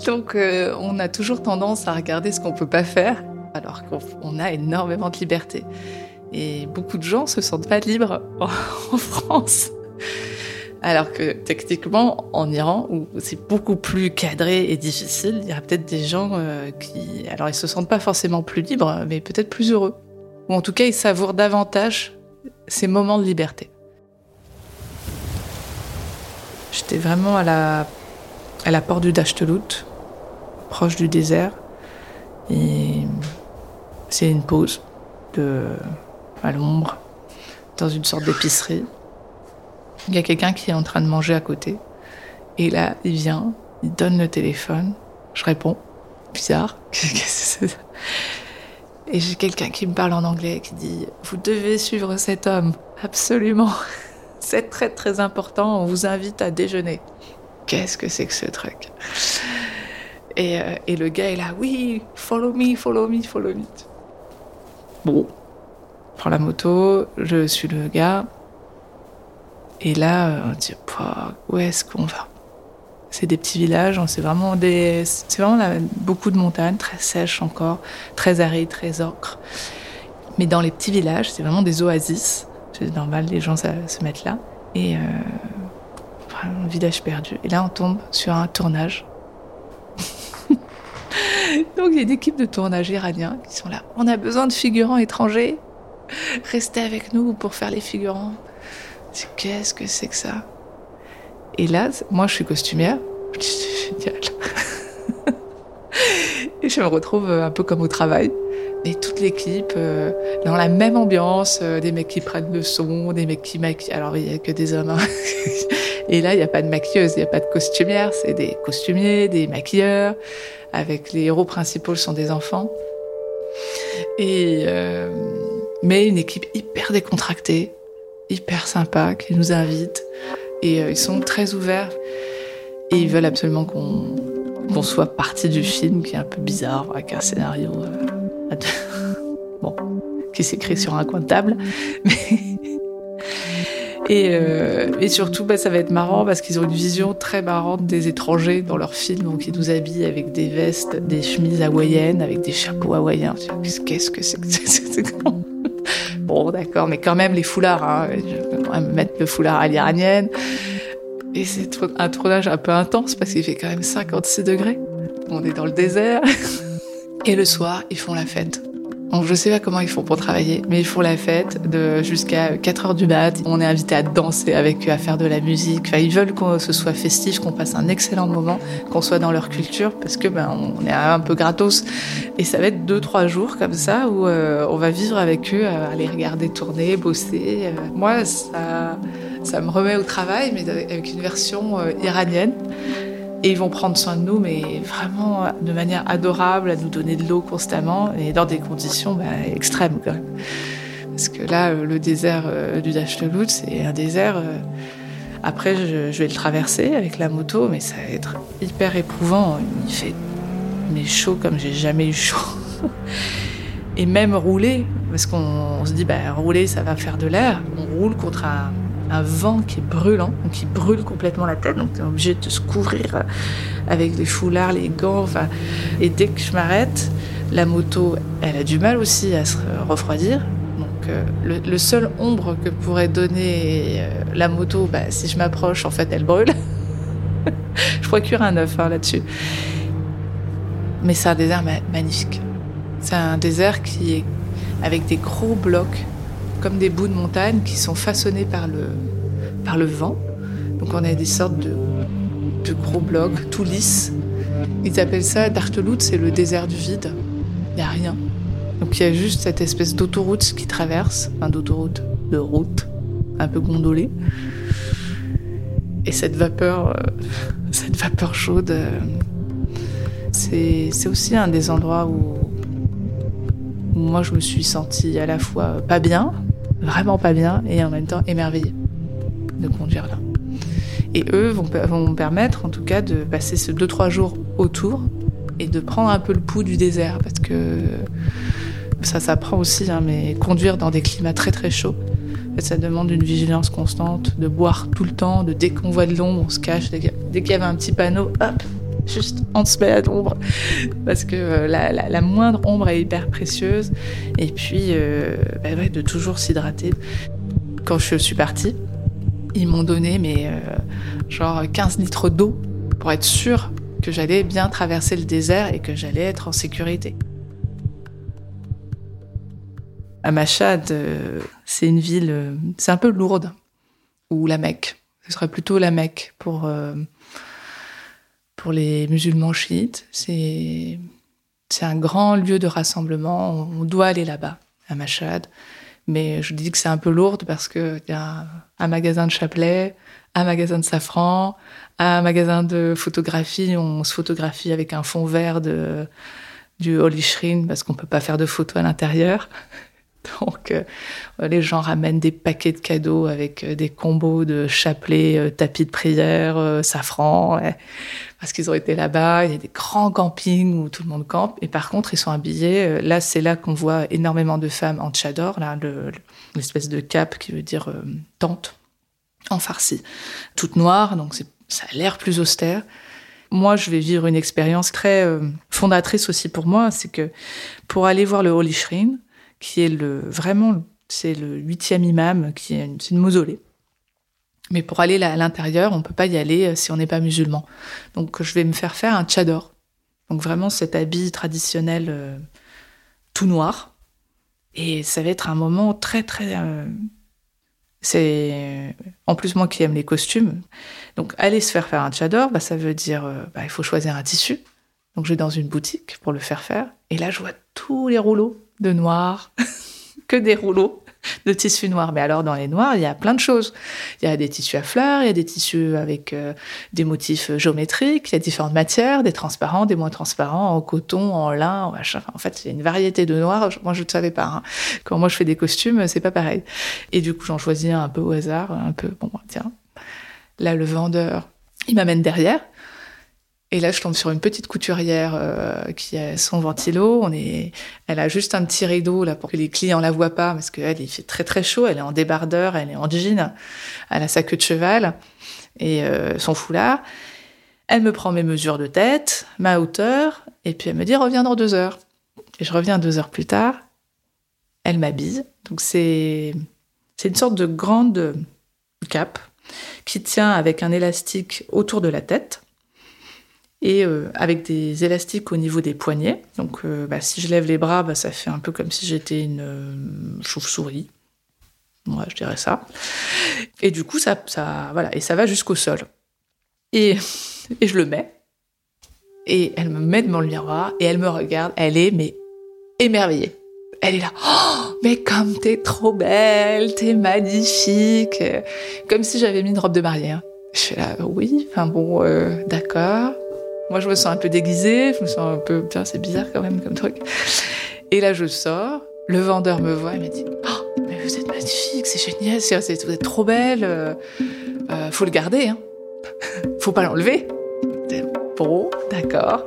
Donc on a toujours tendance à regarder ce qu'on peut pas faire, alors qu'on a énormément de liberté. Et beaucoup de gens se sentent pas libres en France. Alors que techniquement, en Iran, où c'est beaucoup plus cadré et difficile, il y a peut-être des gens qui... Alors ils se sentent pas forcément plus libres, mais peut-être plus heureux. Ou en tout cas, ils savourent davantage ces moments de liberté. J'étais vraiment à la porte du Dasht-e Lut, proche du désert. Et c'est une pause à l'ombre, dans une sorte d'épicerie. Il y a quelqu'un qui est en train de manger à côté. Et là, il vient, il donne le téléphone. Je réponds. Bizarre. Qu'est-ce que c'est ça ? Et j'ai quelqu'un qui me parle en anglais, qui dit « Vous devez suivre cet homme, absolument. C'est très très important, on vous invite à déjeuner. » Qu'est-ce que c'est que ce truc ? Et le gars est là « Oui, follow me, follow me, follow me. » Bon, je prends la moto, je suis le gars. Et là, on dit « Où est-ce qu'on va ?» C'est des petits villages, c'est vraiment beaucoup de montagnes, très sèches encore, très arides, très ocres. Mais dans les petits villages, c'est vraiment des oasis. C'est normal, les gens se mettent là. Et un village perdu. Et là, on tombe sur un tournage. Donc, il y a une équipe de tournage iraniens qui sont là. On a besoin de figurants étrangers. Restez avec nous pour faire les figurants. Qu'est-ce que c'est que ça ? Et là, moi, je suis costumière. Je dis, c'est génial. Et je me retrouve un peu comme au travail. Et toute l'équipe, dans la même ambiance, des mecs qui prennent le son, des mecs qui maquillent. Alors, il n'y a que des hommes. Hein. Et là, il n'y a pas de maquilleuse, il n'y a pas de costumière. C'est des costumiers, des maquilleurs. Avec les héros principaux, ce sont des enfants. Mais une équipe hyper décontractée, hyper sympa, qui nous invite. Et ils sont très ouverts. Et ils veulent absolument qu'on soit partie du film, qui est un peu bizarre, avec un scénario qui s'écrit sur un coin de table. Et surtout, ça va être marrant, parce qu'ils ont une vision très marrante des étrangers dans leur film. Donc, ils nous habillent avec des vestes, des chemises hawaïennes, avec des chapeaux hawaïens. Qu'est-ce que c'est que c'est Bon, d'accord, mais quand même, les foulards, hein. Je vais quand même mettre le foulard à l'iranienne. Et c'est un tournage un peu intense, parce qu'il fait quand même 56 degrés. On est dans le désert. Et le soir, ils font la fête. Donc, je sais pas comment ils font pour travailler, mais ils font la fête jusqu'à 4h du mat. On est invité à danser avec eux, à faire de la musique. Enfin, ils veulent qu'on se soit festif, qu'on passe un excellent moment, qu'on soit dans leur culture, parce que on est un peu gratos. Et ça va être 2-3 jours comme ça où on va vivre avec eux, à les regarder tourner, bosser. Moi, ça me remet au travail, mais avec une version iranienne. Et ils vont prendre soin de nous, mais vraiment de manière adorable, à nous donner de l'eau constamment, et dans des conditions extrêmes quand même. Parce que là, le désert du Dasht-e Lut, c'est un désert... Après, je vais le traverser avec la moto, mais ça va être hyper éprouvant. Il fait chaud comme j'ai jamais eu chaud. Et même rouler, parce qu'on se dit, rouler, ça va faire de l'air. On roule contre un vent qui est brûlant, qui brûle complètement la tête, donc on est obligé de se couvrir avec les foulards, les gants, et dès que je m'arrête, la moto, elle a du mal aussi à se refroidir, donc le seul ombre que pourrait donner la moto, si je m'approche, en fait, elle brûle. Je pourrais cuire un œuf là-dessus. Mais c'est un désert magnifique. C'est un désert qui est avec des gros blocs, comme des bouts de montagne qui sont façonnés par le vent. Donc on a des sortes de gros blocs, tout lisses. Ils appellent ça Dasht-e Lut, c'est le désert du vide. Il n'y a rien. Donc il y a juste cette espèce d'autoroute qui traverse, de route, un peu gondolée. Et cette vapeur chaude, c'est aussi un des endroits où moi je me suis sentie à la fois pas bien, vraiment pas bien, et en même temps émerveillée de conduire là. Et eux vont me permettre en tout cas de passer ces 2-3 jours autour et de prendre un peu le pouls du désert, parce que ça s'apprend aussi, mais conduire dans des climats très très chauds, ça demande une vigilance constante, de boire tout le temps, dès qu'on voit de l'ombre on se cache, dès qu'il y avait un petit panneau, hop, juste on se met à l'ombre, parce que la moindre ombre est hyper précieuse. Et puis de toujours s'hydrater. Quand je suis partie, ils m'ont donné 15 litres d'eau pour être sûre que j'allais bien traverser le désert et que j'allais être en sécurité. À Machhad, c'est une ville, c'est un peu lourde, ou la Mecque. Ce serait plutôt la Mecque pour les musulmans chiites. C'est un grand lieu de rassemblement. On doit aller là-bas, à Machhad. Mais je dis que c'est un peu lourd parce qu'il y a un magasin de chapelets, un magasin de safran, un magasin de photographie. On se photographie avec un fond vert du Holy Shrine parce qu'on ne peut pas faire de photos à l'intérieur. Donc, les gens ramènent des paquets de cadeaux avec des combos de chapelets, tapis de prière, safran, ouais, parce qu'ils ont été là-bas. Il y a des grands campings où tout le monde campe. Et par contre, ils sont habillés. Là, c'est là qu'on voit énormément de femmes en tchador, là, l'espèce de cape qui veut dire tente, en farsi, toute noire. Donc, ça a l'air plus austère. Moi, je vais vivre une expérience très fondatrice aussi pour moi. C'est que pour aller voir le Holy Shrine, qui est c'est le 8e imam, c'est une mausolée. Mais pour aller à l'intérieur, on ne peut pas y aller si on n'est pas musulman. Donc je vais me faire faire un tchador. Donc vraiment cet habit traditionnel tout noir. Et ça va être un moment très, très... c'est en plus moi qui aime les costumes. Donc aller se faire faire un tchador, ça veut dire il faut choisir un tissu. Donc je vais dans une boutique pour le faire faire. Et là, je vois tous les rouleaux de noir, que des rouleaux de tissu noir. Mais alors, dans les noirs, il y a plein de choses. Il y a des tissus à fleurs, il y a des tissus avec des motifs géométriques, il y a différentes matières, des transparents, des moins transparents, en coton, en lin, en machin. En fait, il y a une variété de noirs. Moi, je ne savais pas. Hein. Quand moi, je fais des costumes, c'est pas pareil. Et du coup, j'en choisis un peu au hasard, Là, le vendeur, il m'amène derrière. Et là, je tombe sur une petite couturière qui a son ventilo. Elle a juste un petit rideau là pour que les clients la voient pas parce qu'elle, il fait très très chaud. Elle est en débardeur, elle est en jean, elle a sa queue de cheval et son foulard. Elle me prend mes mesures de tête, ma hauteur, et puis elle me dit « reviens dans 2 heures ». Et je reviens 2 heures plus tard, elle m'habille. Donc c'est une sorte de grande cape qui tient avec un élastique autour de la tête. Et avec des élastiques au niveau des poignets. Donc, si je lève les bras, ça fait un peu comme si j'étais une chauve-souris. Ouais, je dirais ça. Et du coup, et ça va jusqu'au sol. Et je le mets. Et elle me met devant le miroir et elle me regarde. Elle est, mais émerveillée. Elle est là, oh, mais comme t'es trop belle, t'es magnifique. Comme si j'avais mis une robe de mariée. Hein. Je suis là, oui, d'accord. Moi, je me sens un peu déguisée, je me sens un peu... Tiens, c'est bizarre quand même comme truc. Et là, je sors, le vendeur me voit, il m'a dit « Oh, mais vous êtes magnifique, c'est génial, vous êtes trop belle, faut le garder, hein. Faut pas l'enlever. » Bon, d'accord.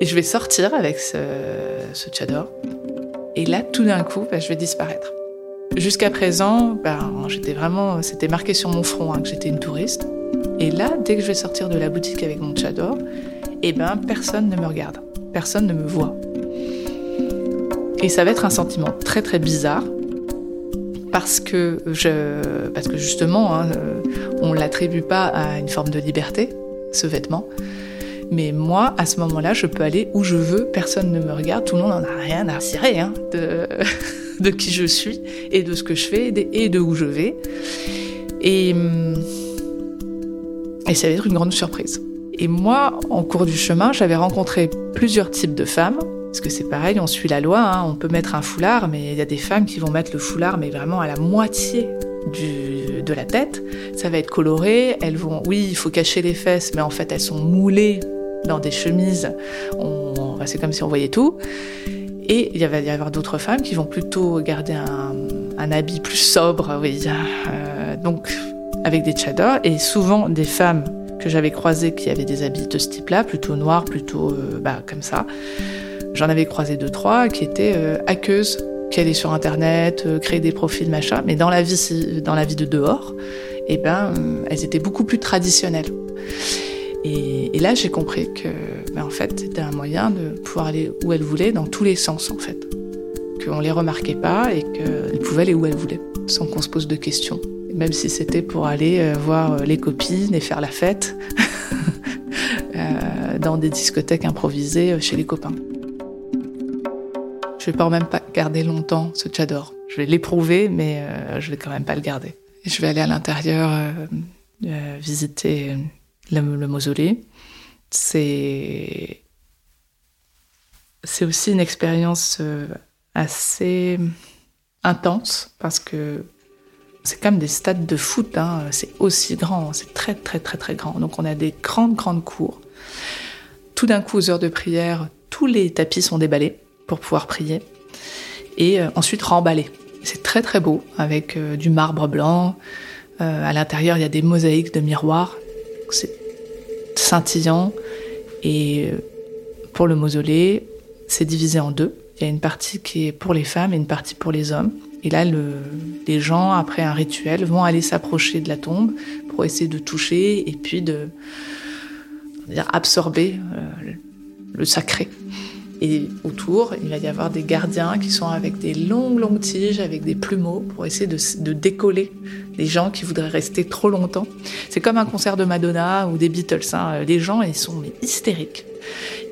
Et je vais sortir avec ce tchador. Et là, tout d'un coup, je vais disparaître. Jusqu'à présent, j'étais vraiment... C'était marqué sur mon front que j'étais une touriste. Et là, dès que je vais sortir de la boutique avec mon tchador, personne ne me regarde, personne ne me voit. Et ça va être un sentiment très très bizarre, parce que justement, on ne l'attribue pas à une forme de liberté, ce vêtement. Mais moi, à ce moment-là, je peux aller où je veux, personne ne me regarde, tout le monde n'en a rien à cirer de qui je suis, et de ce que je fais, et de où je vais. Et ça va être une grande surprise. Et moi, en cours du chemin, j'avais rencontré plusieurs types de femmes. Parce que c'est pareil, on suit la loi, on peut mettre un foulard, mais il y a des femmes qui vont mettre le foulard, mais vraiment à la moitié de la tête. Ça va être coloré, elles vont... Oui, il faut cacher les fesses, mais en fait, elles sont moulées dans des chemises. C'est comme si on voyait tout. Et il va y avoir d'autres femmes qui vont plutôt garder un habit plus sobre, oui. Donc... avec des tchadors, et souvent des femmes que j'avais croisées qui avaient des habits de ce type-là, plutôt noirs, plutôt comme ça. J'en avais croisé 2-3 qui étaient hackeuses, qui allaient sur Internet, créer des profils, machin, mais dans la vie de dehors, elles étaient beaucoup plus traditionnelles. Et là, j'ai compris que, en fait, c'était un moyen de pouvoir aller où elles voulaient, dans tous les sens, en fait. Qu'on les remarquait pas et qu'elles pouvaient aller où elles voulaient, sans qu'on se pose de questions. Même si c'était pour aller voir les copines et faire la fête dans des discothèques improvisées chez les copains. Je ne vais quand même pas garder longtemps ce tchador. Je vais l'éprouver, mais je ne vais quand même pas le garder. Je vais aller à l'intérieur visiter le mausolée. C'est aussi une expérience assez intense, parce que c'est quand même des stades de foot, hein. C'est aussi grand, c'est très très très très grand. Donc on a des grandes cours. Tout d'un coup, aux heures de prière, tous les tapis sont déballés pour pouvoir prier, et ensuite remballés. C'est très très beau, avec du marbre blanc. À l'intérieur, il y a des mosaïques de miroirs. C'est scintillant. Et pour le mausolée, c'est divisé en deux. Il y a une partie qui est pour les femmes et une partie pour les hommes. Et là, les gens, après un rituel, vont aller s'approcher de la tombe pour essayer de toucher et puis absorber le sacré. Et autour, il va y avoir des gardiens qui sont avec des longues tiges, avec des plumeaux, pour essayer de décoller les gens qui voudraient rester trop longtemps. C'est comme un concert de Madonna ou des Beatles, hein. Les gens, ils sont hystériques.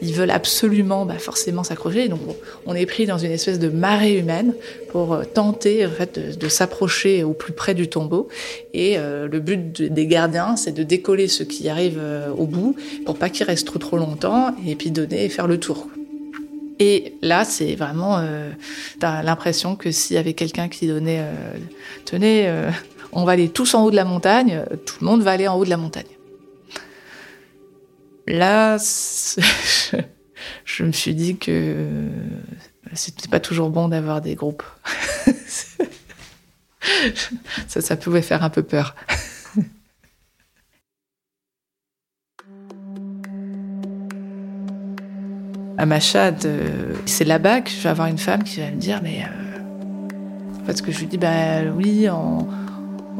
Ils veulent absolument, forcément s'accrocher. Donc, on est pris dans une espèce de marée humaine pour tenter, en fait, de s'approcher au plus près du tombeau. Et le but des gardiens, c'est de décoller ceux qui arrivent au bout pour pas qu'ils restent trop longtemps, et puis donner et faire le tour. Et là, c'est vraiment... t'as l'impression que s'il y avait quelqu'un qui donnait... tenez, on va aller tous en haut de la montagne, tout le monde va aller en haut de la montagne. Là, je me suis dit que c'était pas toujours bon d'avoir des groupes. ça pouvait faire un peu peur. À Machhad, c'est là-bas que je vais avoir une femme qui va me dire, mais... parce que je lui dis, oui,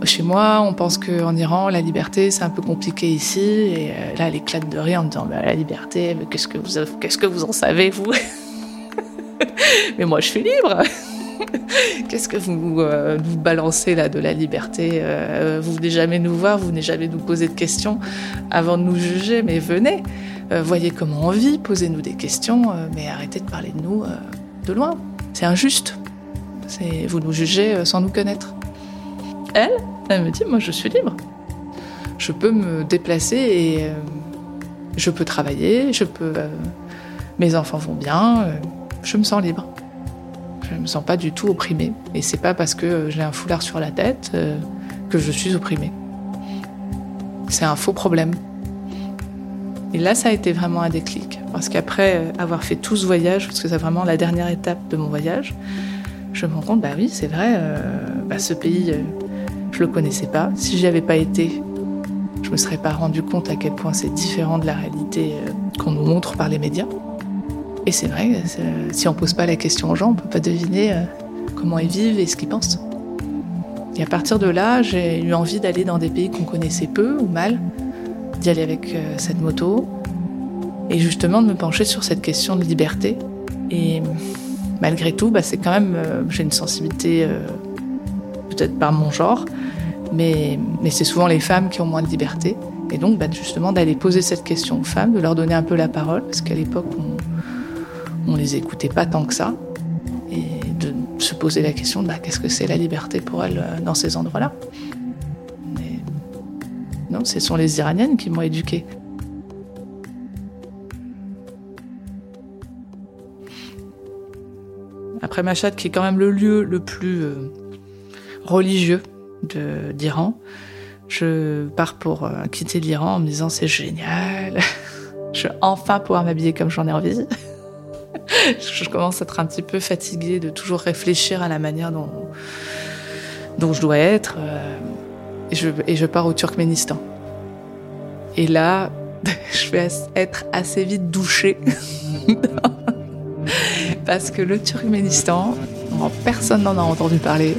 chez moi, on pense qu'en Iran, la liberté, c'est un peu compliqué ici. Et là, elle éclate de rire en me disant, la liberté, mais qu'est-ce que vous en savez, vous ? Mais moi, je suis libre. Qu'est-ce que vous balancez là de la liberté ? Vous venez jamais nous voir, vous venez jamais nous poser de questions avant de nous juger, mais venez, voyez comment on vit, posez-nous des questions, mais arrêtez de parler de nous de loin. C'est injuste. Vous nous jugez sans nous connaître. Elle me dit, moi je suis libre. Je peux me déplacer et je peux travailler, mes enfants vont bien, je me sens libre. Je ne me sens pas du tout opprimée. Et c'est pas parce que j'ai un foulard sur la tête que je suis opprimée. C'est un faux problème. Et là, ça a été vraiment un déclic. Parce qu'après avoir fait tout ce voyage, parce que c'est vraiment la dernière étape de mon voyage, je me rends compte, oui, c'est vrai, ce pays, je le connaissais pas. Si j'y avais pas été, je me serais pas rendu compte à quel point c'est différent de la réalité qu'on nous montre par les médias. Et c'est vrai, si on ne pose pas la question aux gens, on ne peut pas deviner comment ils vivent et ce qu'ils pensent. Et à partir de là, j'ai eu envie d'aller dans des pays qu'on connaissait peu ou mal, d'y aller avec cette moto, et justement de me pencher sur cette question de liberté. Et malgré tout, c'est quand même... j'ai une sensibilité, peut-être par mon genre, mais c'est souvent les femmes qui ont moins de liberté. Et donc, justement, d'aller poser cette question aux femmes, de leur donner un peu la parole, parce qu'à l'époque, on les écoutait pas tant que ça, et de se poser la question qu'est-ce que c'est la liberté pour elles dans ces endroits-là. Mais non, ce sont les Iraniennes qui m'ont éduquée. Après Machhad, qui est quand même le lieu le plus religieux d'Iran, je pars pour quitter l'Iran en me disant « c'est génial, je vais enfin pouvoir m'habiller comme j'en ai envie ». Je commence à être un petit peu fatiguée de toujours réfléchir à la manière dont je dois être. Et je pars au Turkménistan. Et là, je vais être assez vite douchée. Parce que le Turkménistan, personne n'en a entendu parler.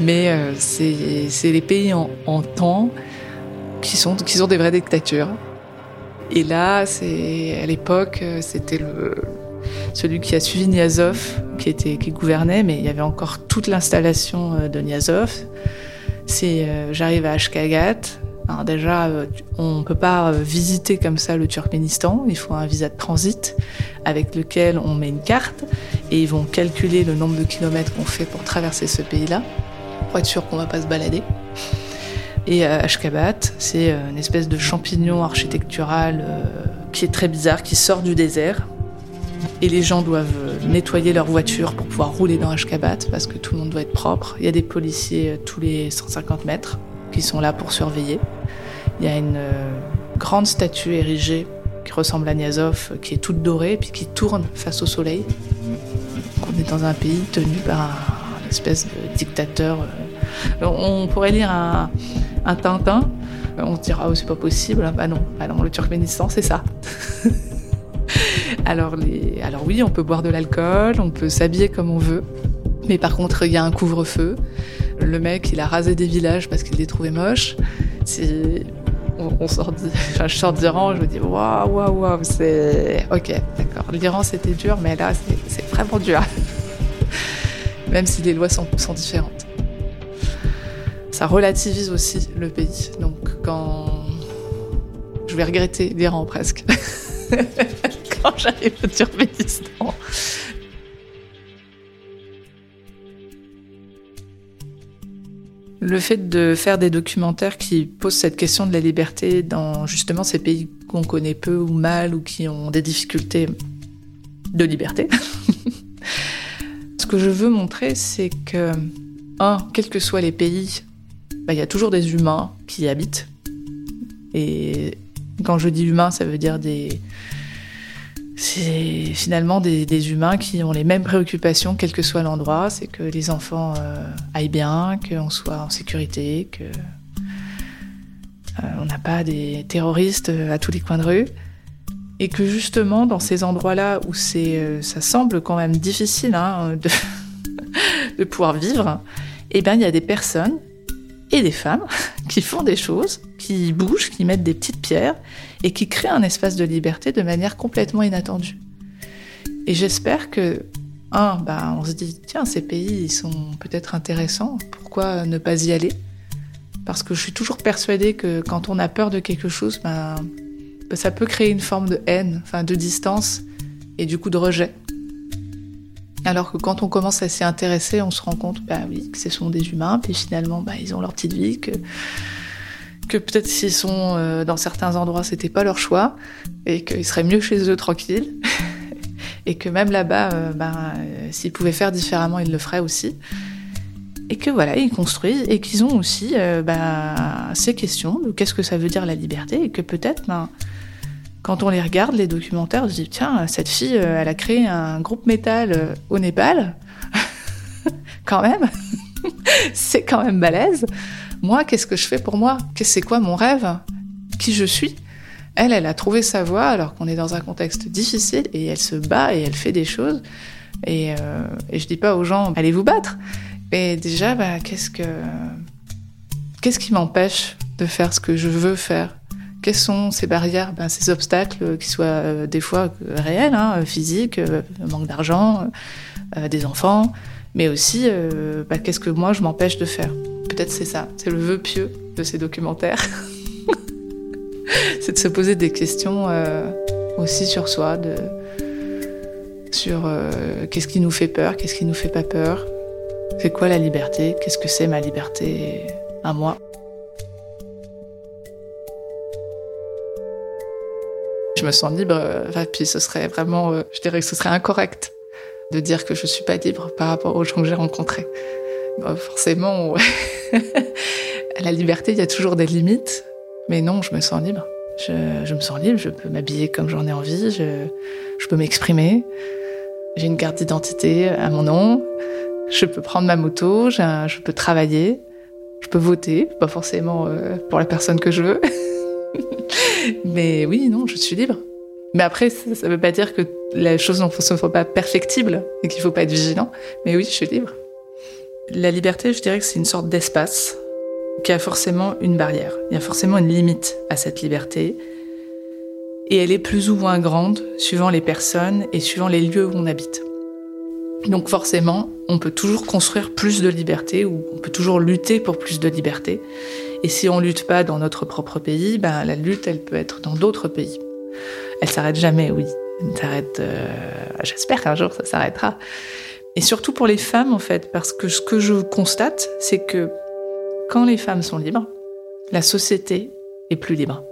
Mais c'est les pays en temps qui sont des vraies dictatures. Et là, à l'époque, c'était celui qui a suivi Niyazov, qui gouvernait, mais il y avait encore toute l'installation de Niyazov. Si j'arrive à Ashgabat, déjà, on ne peut pas visiter comme ça le Turkménistan. Il faut un visa de transit avec lequel on met une carte et ils vont calculer le nombre de kilomètres qu'on fait pour traverser ce pays-là, pour être sûr qu'on ne va pas se balader. Et Ashgabat, c'est une espèce de champignon architectural qui est très bizarre, qui sort du désert. Et les gens doivent nettoyer leur voiture pour pouvoir rouler dans Ashgabat, parce que tout le monde doit être propre. Il y a des policiers tous les 150 mètres qui sont là pour surveiller. Il y a une grande statue érigée qui ressemble à Niyazov, qui est toute dorée, puis qui tourne face au soleil. On est dans un pays tenu par une espèce de dictateur. On pourrait lire un Tintin, on se dira « Ah, c'est pas possible ». Bah non, le Turkménistan, c'est ça. Alors oui, on peut boire de l'alcool, on peut s'habiller comme on veut, mais par contre, il y a un couvre-feu. Le mec, il a rasé des villages parce qu'il les trouvait moches. Je sors d'Iran, je me dis waouh, c'est ok, d'accord. L'Iran c'était dur, mais là c'est vraiment dur. Même si les lois sont différentes. Ça relativise aussi le pays. Donc quand je vais regretter l'Iran presque quand j'arrive au Turkménistan. Le fait de faire des documentaires qui posent cette question de la liberté dans justement ces pays qu'on connaît peu ou mal ou qui ont des difficultés de liberté. Ce que je veux montrer, c'est que, quels que soient les pays, il y a toujours des humains qui y habitent. Et quand je dis humains, ça veut dire c'est finalement des humains qui ont les mêmes préoccupations quel que soit l'endroit, c'est que les enfants aillent bien, qu'on soit en sécurité, qu'on n'a pas des terroristes à tous les coins de rue. Et que justement, dans ces endroits-là où ça semble quand même difficile de pouvoir vivre, il y a des personnes et des femmes qui font des choses, qui bougent, qui mettent des petites pierres et qui créent un espace de liberté de manière complètement inattendue. Et j'espère que, on se dit, tiens, ces pays, ils sont peut-être intéressants, pourquoi ne pas y aller ? Parce que je suis toujours persuadée que quand on a peur de quelque chose, ça peut créer une forme de haine, de distance et du coup de rejet. Alors que quand on commence à s'y intéresser, on se rend compte que ce sont des humains, puis finalement, ils ont leur petite vie, que peut-être s'ils sont dans certains endroits, c'était pas leur choix, et qu'ils seraient mieux chez eux tranquilles, et que même là-bas, s'ils pouvaient faire différemment, ils le feraient aussi. Et que voilà, ils construisent, et qu'ils ont aussi ces questions de qu'est-ce que ça veut dire la liberté, et que peut-être... Quand on les regarde, les documentaires, on se dit « Tiens, cette fille, elle a créé un groupe métal au Népal. Quand même. C'est quand même balèze. Moi, qu'est-ce que je fais pour moi ? C'est quoi mon rêve ? Qui je suis ? Elle a trouvé sa voie alors qu'on est dans un contexte difficile et elle se bat et elle fait des choses. Et je dis pas aux gens « Allez vous battre !» Mais déjà, qu'est-ce qui m'empêche de faire ce que je veux faire ? Quelles sont ces barrières, ces obstacles, qui soient des fois réels, physiques, manque d'argent, des enfants, mais aussi qu'est-ce que moi je m'empêche de faire. Peut-être c'est ça, c'est le vœu pieux de ces documentaires. C'est de se poser des questions aussi sur soi, sur qu'est-ce qui nous fait peur, qu'est-ce qui nous fait pas peur, c'est quoi la liberté, qu'est-ce que c'est ma liberté à moi. Je me sens libre, puis ce serait vraiment, je dirais que ce serait incorrect de dire que je suis pas libre par rapport aux gens que j'ai rencontrés. Forcément, à la liberté, il y a toujours des limites, mais non, je me sens libre. Je me sens libre, je peux m'habiller comme j'en ai envie, je peux m'exprimer, j'ai une carte d'identité à mon nom, je peux prendre ma moto, je peux travailler, je peux voter, pas forcément pour la personne que je veux. Mais oui, non, je suis libre. Mais après, ça ne veut pas dire que les choses ne sont pas perfectibles et qu'il ne faut pas être vigilant. Mais oui, je suis libre. La liberté, je dirais que c'est une sorte d'espace qui a forcément une barrière. Il y a forcément une limite à cette liberté. Et elle est plus ou moins grande, suivant les personnes et suivant les lieux où on habite. Donc forcément, on peut toujours construire plus de liberté ou on peut toujours lutter pour plus de liberté. Et si on ne lutte pas dans notre propre pays, la lutte, elle peut être dans d'autres pays. Elle ne s'arrête jamais, oui. Elle s'arrête, j'espère qu'un jour, ça s'arrêtera. Et surtout pour les femmes, en fait, parce que ce que je constate, c'est que quand les femmes sont libres, la société est plus libre.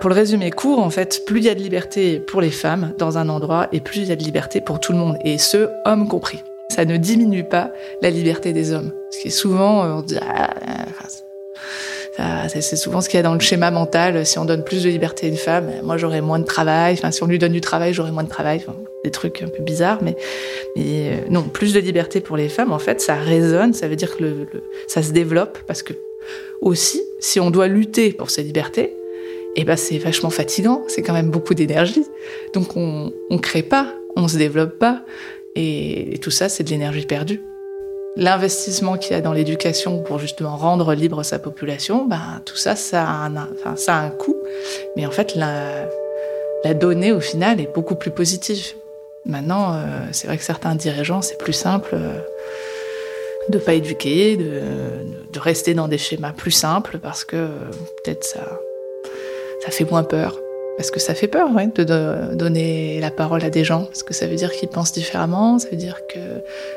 Pour le résumer court, en fait, plus il y a de liberté pour les femmes dans un endroit et plus il y a de liberté pour tout le monde, et ce, hommes compris. Ça ne diminue pas la liberté des hommes. Ce qui est souvent, on dit, c'est souvent ce qu'il y a dans le schéma mental. Si on donne plus de liberté à une femme, moi j'aurai moins de travail. Enfin, si on lui donne du travail, j'aurai moins de travail. Enfin, des trucs un peu bizarres, mais non, plus de liberté pour les femmes, en fait, ça résonne. Ça veut dire que ça se développe parce que aussi, si on doit lutter pour ces libertés, eh ben c'est vachement fatigant. C'est quand même beaucoup d'énergie. Donc on crée pas, on se développe pas. Et tout ça, c'est de l'énergie perdue. L'investissement qu'il y a dans l'éducation pour justement rendre libre sa population, ben, tout ça, ça a un coût. Mais en fait, la donnée, au final, est beaucoup plus positive. Maintenant, c'est vrai que certains dirigeants, c'est plus simple de ne pas éduquer, de rester dans des schémas plus simples, parce que peut-être ça fait moins peur. Parce que ça fait peur, ouais, de donner la parole à des gens. Parce que ça veut dire qu'ils pensent différemment, ça veut dire que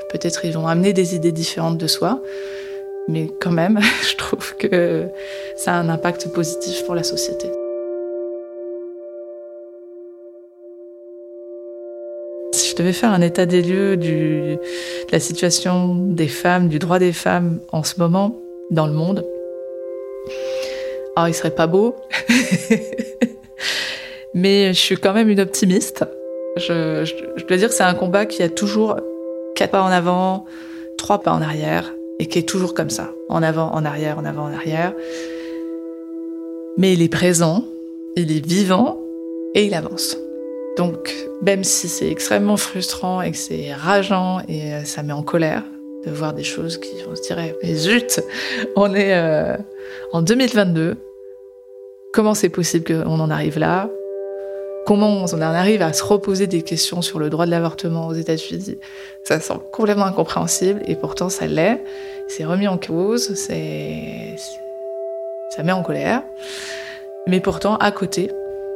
peut-être ils vont amener des idées différentes de soi. Mais quand même, je trouve que ça a un impact positif pour la société. Si je devais faire un état des lieux de la situation des femmes, du droit des femmes en ce moment, dans le monde, alors il serait pas beau. Mais je suis quand même une optimiste. Je dois dire que c'est un combat qui a toujours 4 pas en avant, 3 pas en arrière, et qui est toujours comme ça. En avant, en arrière, en avant, en arrière. Mais il est présent, il est vivant, et il avance. Donc, même si c'est extrêmement frustrant, et que c'est rageant, et ça met en colère de voir des choses qui, on se dirait, mais zut, on est en 2022, comment c'est possible qu'on en arrive là ? Comment on en arrive à se reposer des questions sur le droit de l'avortement aux États-Unis? Ça semble complètement incompréhensible, et pourtant ça l'est. C'est remis en cause, ça met en colère. Mais pourtant, à côté,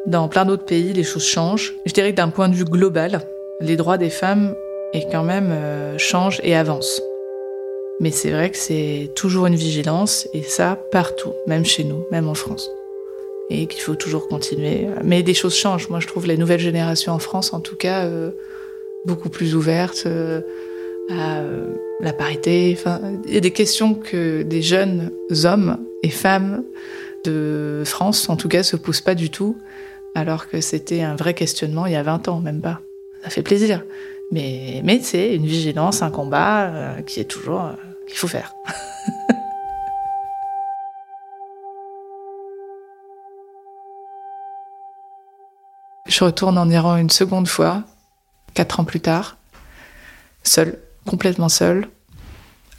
dans plein d'autres pays, les choses changent. Je dirais que d'un point de vue global, les droits des femmes quand même changent et avancent. Mais c'est vrai que c'est toujours une vigilance, et ça partout, même chez nous, même en France. Et qu'il faut toujours continuer. Mais des choses changent. Moi, je trouve la nouvelle génération en France, en tout cas, beaucoup plus ouverte à la parité. Enfin, il y a des questions que des jeunes hommes et femmes de France, en tout cas, se posent pas du tout, alors que c'était un vrai questionnement il y a 20 ans, même pas. Ça fait plaisir. Mais c'est une vigilance, un combat qui est toujours... qu'il faut faire. Je retourne en Iran une seconde fois, 4 ans plus tard, seule, complètement seule.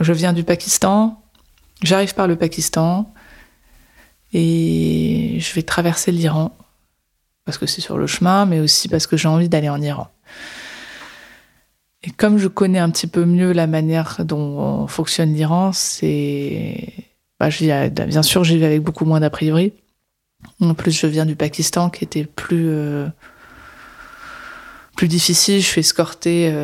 Je viens du Pakistan, j'arrive par le Pakistan et je vais traverser l'Iran, parce que c'est sur le chemin, mais aussi parce que j'ai envie d'aller en Iran. Et comme je connais un petit peu mieux la manière dont fonctionne l'Iran, bien sûr, j'y vais avec beaucoup moins d'a priori. En plus, je viens du Pakistan qui était plus difficile. Je suis escortée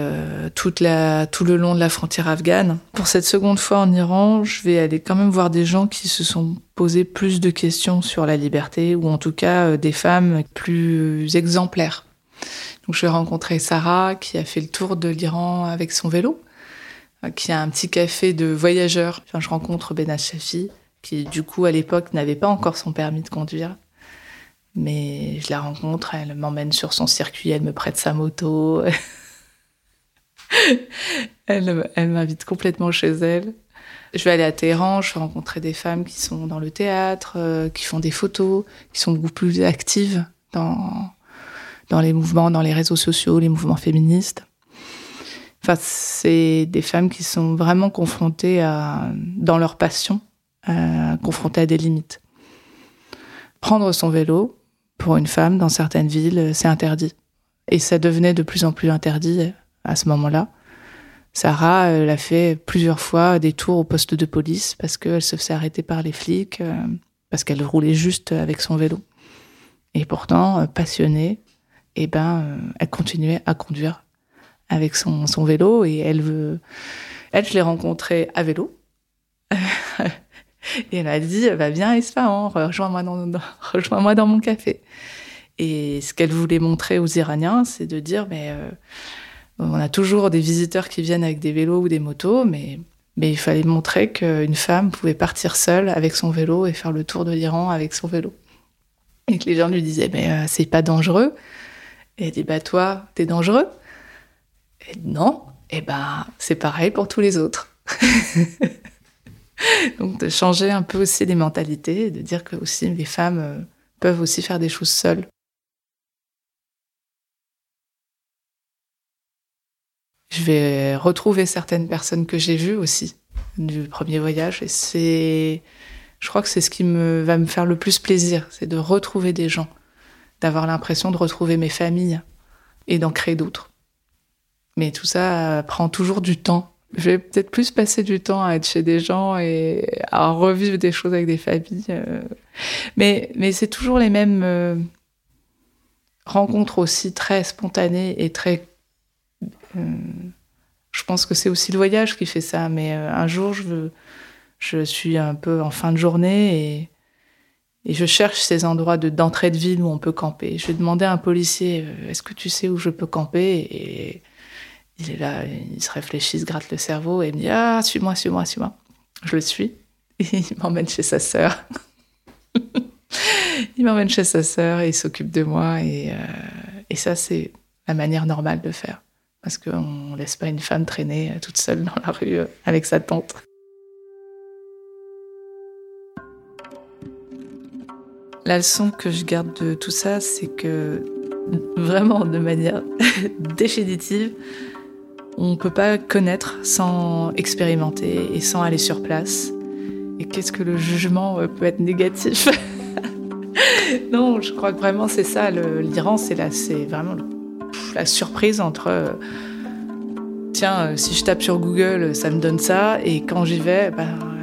tout le long de la frontière afghane. Pour cette seconde fois en Iran, je vais aller quand même voir des gens qui se sont posés plus de questions sur la liberté, ou en tout cas des femmes plus exemplaires. Donc, je vais rencontrer Sarah qui a fait le tour de l'Iran avec son vélo, qui a un petit café de voyageurs. Enfin, je rencontre Behnaz Shafaei, qui du coup à l'époque n'avait pas encore son permis de conduire. Mais je la rencontre, elle m'emmène sur son circuit, elle me prête sa moto. elle m'invite complètement chez elle. Je vais aller à Téhéran, je vais rencontrer des femmes qui sont dans le théâtre, qui font des photos, qui sont beaucoup plus actives dans les mouvements, dans les réseaux sociaux, les mouvements féministes. Enfin, c'est des femmes qui sont vraiment confrontées dans leur passion, confrontée à des limites. Prendre son vélo, pour une femme, dans certaines villes, c'est interdit. Et ça devenait de plus en plus interdit à ce moment-là. Sarah, elle a fait plusieurs fois des tours au poste de police parce qu'elle se faisait arrêter par les flics, parce qu'elle roulait juste avec son vélo. Et pourtant, passionnée, elle continuait à conduire avec son vélo, et elle, je l'ai rencontrée à vélo. Et elle m'a dit, va bien à Isfahan, rejoins-moi dans mon café. Et ce qu'elle voulait montrer aux Iraniens, c'est de dire, mais on a toujours des visiteurs qui viennent avec des vélos ou des motos, mais il fallait montrer qu'une femme pouvait partir seule avec son vélo et faire le tour de l'Iran avec son vélo. Et que les gens lui disaient, mais c'est pas dangereux. Et elle dit, bah toi, t'es dangereux. Et non, et ben c'est pareil pour tous les autres. Donc de changer un peu aussi les mentalités, de dire que aussi les femmes peuvent aussi faire des choses seules. Je vais retrouver certaines personnes que j'ai vues aussi du premier voyage, et je crois que c'est ce qui va me faire le plus plaisir, c'est de retrouver des gens, d'avoir l'impression de retrouver mes familles et d'en créer d'autres. Mais tout ça prend toujours du temps. Je vais peut-être plus passer du temps à être chez des gens et à revivre des choses avec des familles. Mais c'est toujours les mêmes rencontres aussi très spontanées et très... Je pense que c'est aussi le voyage qui fait ça. Mais un jour, je suis un peu en fin de journée et je cherche ces endroits d'entrée de ville où on peut camper. Je vais demander à un policier, est-ce que tu sais où je peux camper ? Et il est là, il se réfléchit, il se gratte le cerveau et il me dit « Ah, suis-moi, suis-moi, suis-moi ». Je le suis et il m'emmène chez sa sœur. Il m'emmène chez sa sœur et il s'occupe de moi. Et ça, c'est la manière normale de faire. Parce qu'on ne laisse pas une femme traîner toute seule dans la rue avec sa tante. La leçon que je garde de tout ça, c'est que vraiment de manière définitive, on ne peut pas connaître sans expérimenter et sans aller sur place. Et qu'est-ce que le jugement peut être négatif ? Non, je crois que vraiment c'est ça. L'Iran, c'est vraiment la surprise entre tiens, si je tape sur Google, ça me donne ça, et quand j'y vais,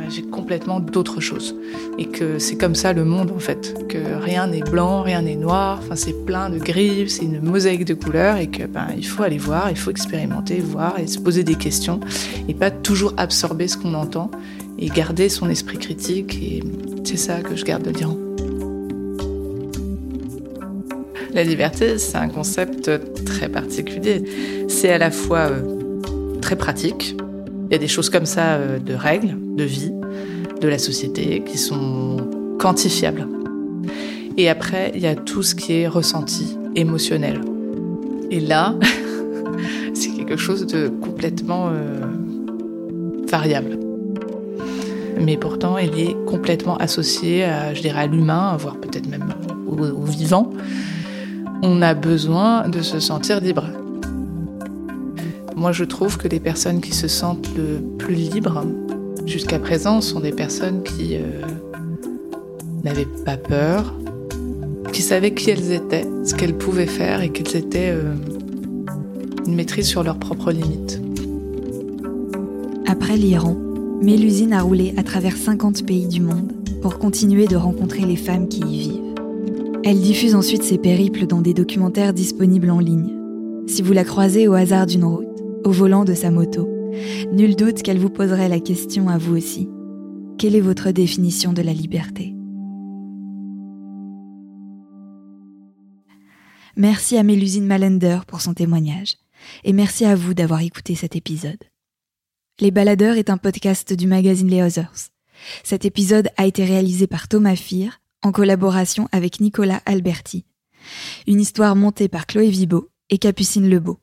j'ai complètement d'autres choses. Et que c'est comme ça le monde, en fait. Que rien n'est blanc, rien n'est noir, enfin, c'est plein de gris, c'est une mosaïque de couleurs, et que il faut aller voir, il faut expérimenter, voir, et se poser des questions, et pas toujours absorber ce qu'on entend, et garder son esprit critique, et c'est ça que je garde de l'Iran. La liberté, c'est un concept très particulier. C'est à la fois très pratique, il y a des choses comme ça de règles, de vie, de la société, qui sont quantifiables. Et après, il y a tout ce qui est ressenti, émotionnel. Et là, c'est quelque chose de complètement variable. Mais pourtant, il est complètement associé à, je dirais, à l'humain, voire peut-être même au vivant. On a besoin de se sentir libre. Moi, je trouve que les personnes qui se sentent le plus libres, jusqu'à présent, sont des personnes qui n'avaient pas peur, qui savaient qui elles étaient, ce qu'elles pouvaient faire et qu'elles étaient une maîtrise sur leurs propres limites. Après l'Iran, Mélusine a roulé à travers 50 pays du monde pour continuer de rencontrer les femmes qui y vivent. Elle diffuse ensuite ses périples dans des documentaires disponibles en ligne. Si vous la croisez au hasard d'une route, au volant de sa moto, nul doute qu'elle vous poserait la question à vous aussi. Quelle est votre définition de la liberté ? Merci à Mélusine Mallender pour son témoignage. Et merci à vous d'avoir écouté cet épisode. Les Baladeurs est un podcast du magazine Les Others. Cet épisode a été réalisé par Thomas Fir, en collaboration avec Nicolas Alberti. Une histoire montée par Chloé Vibaud et Capucine Lebeau,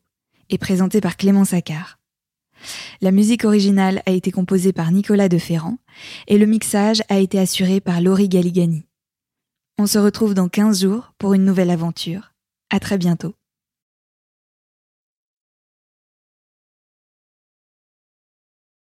et présentée par Clément Saccarre. La musique originale a été composée par Nicolas Deferrand et le mixage a été assuré par Laurie Galligani. On se retrouve dans 15 jours pour une nouvelle aventure. À très bientôt.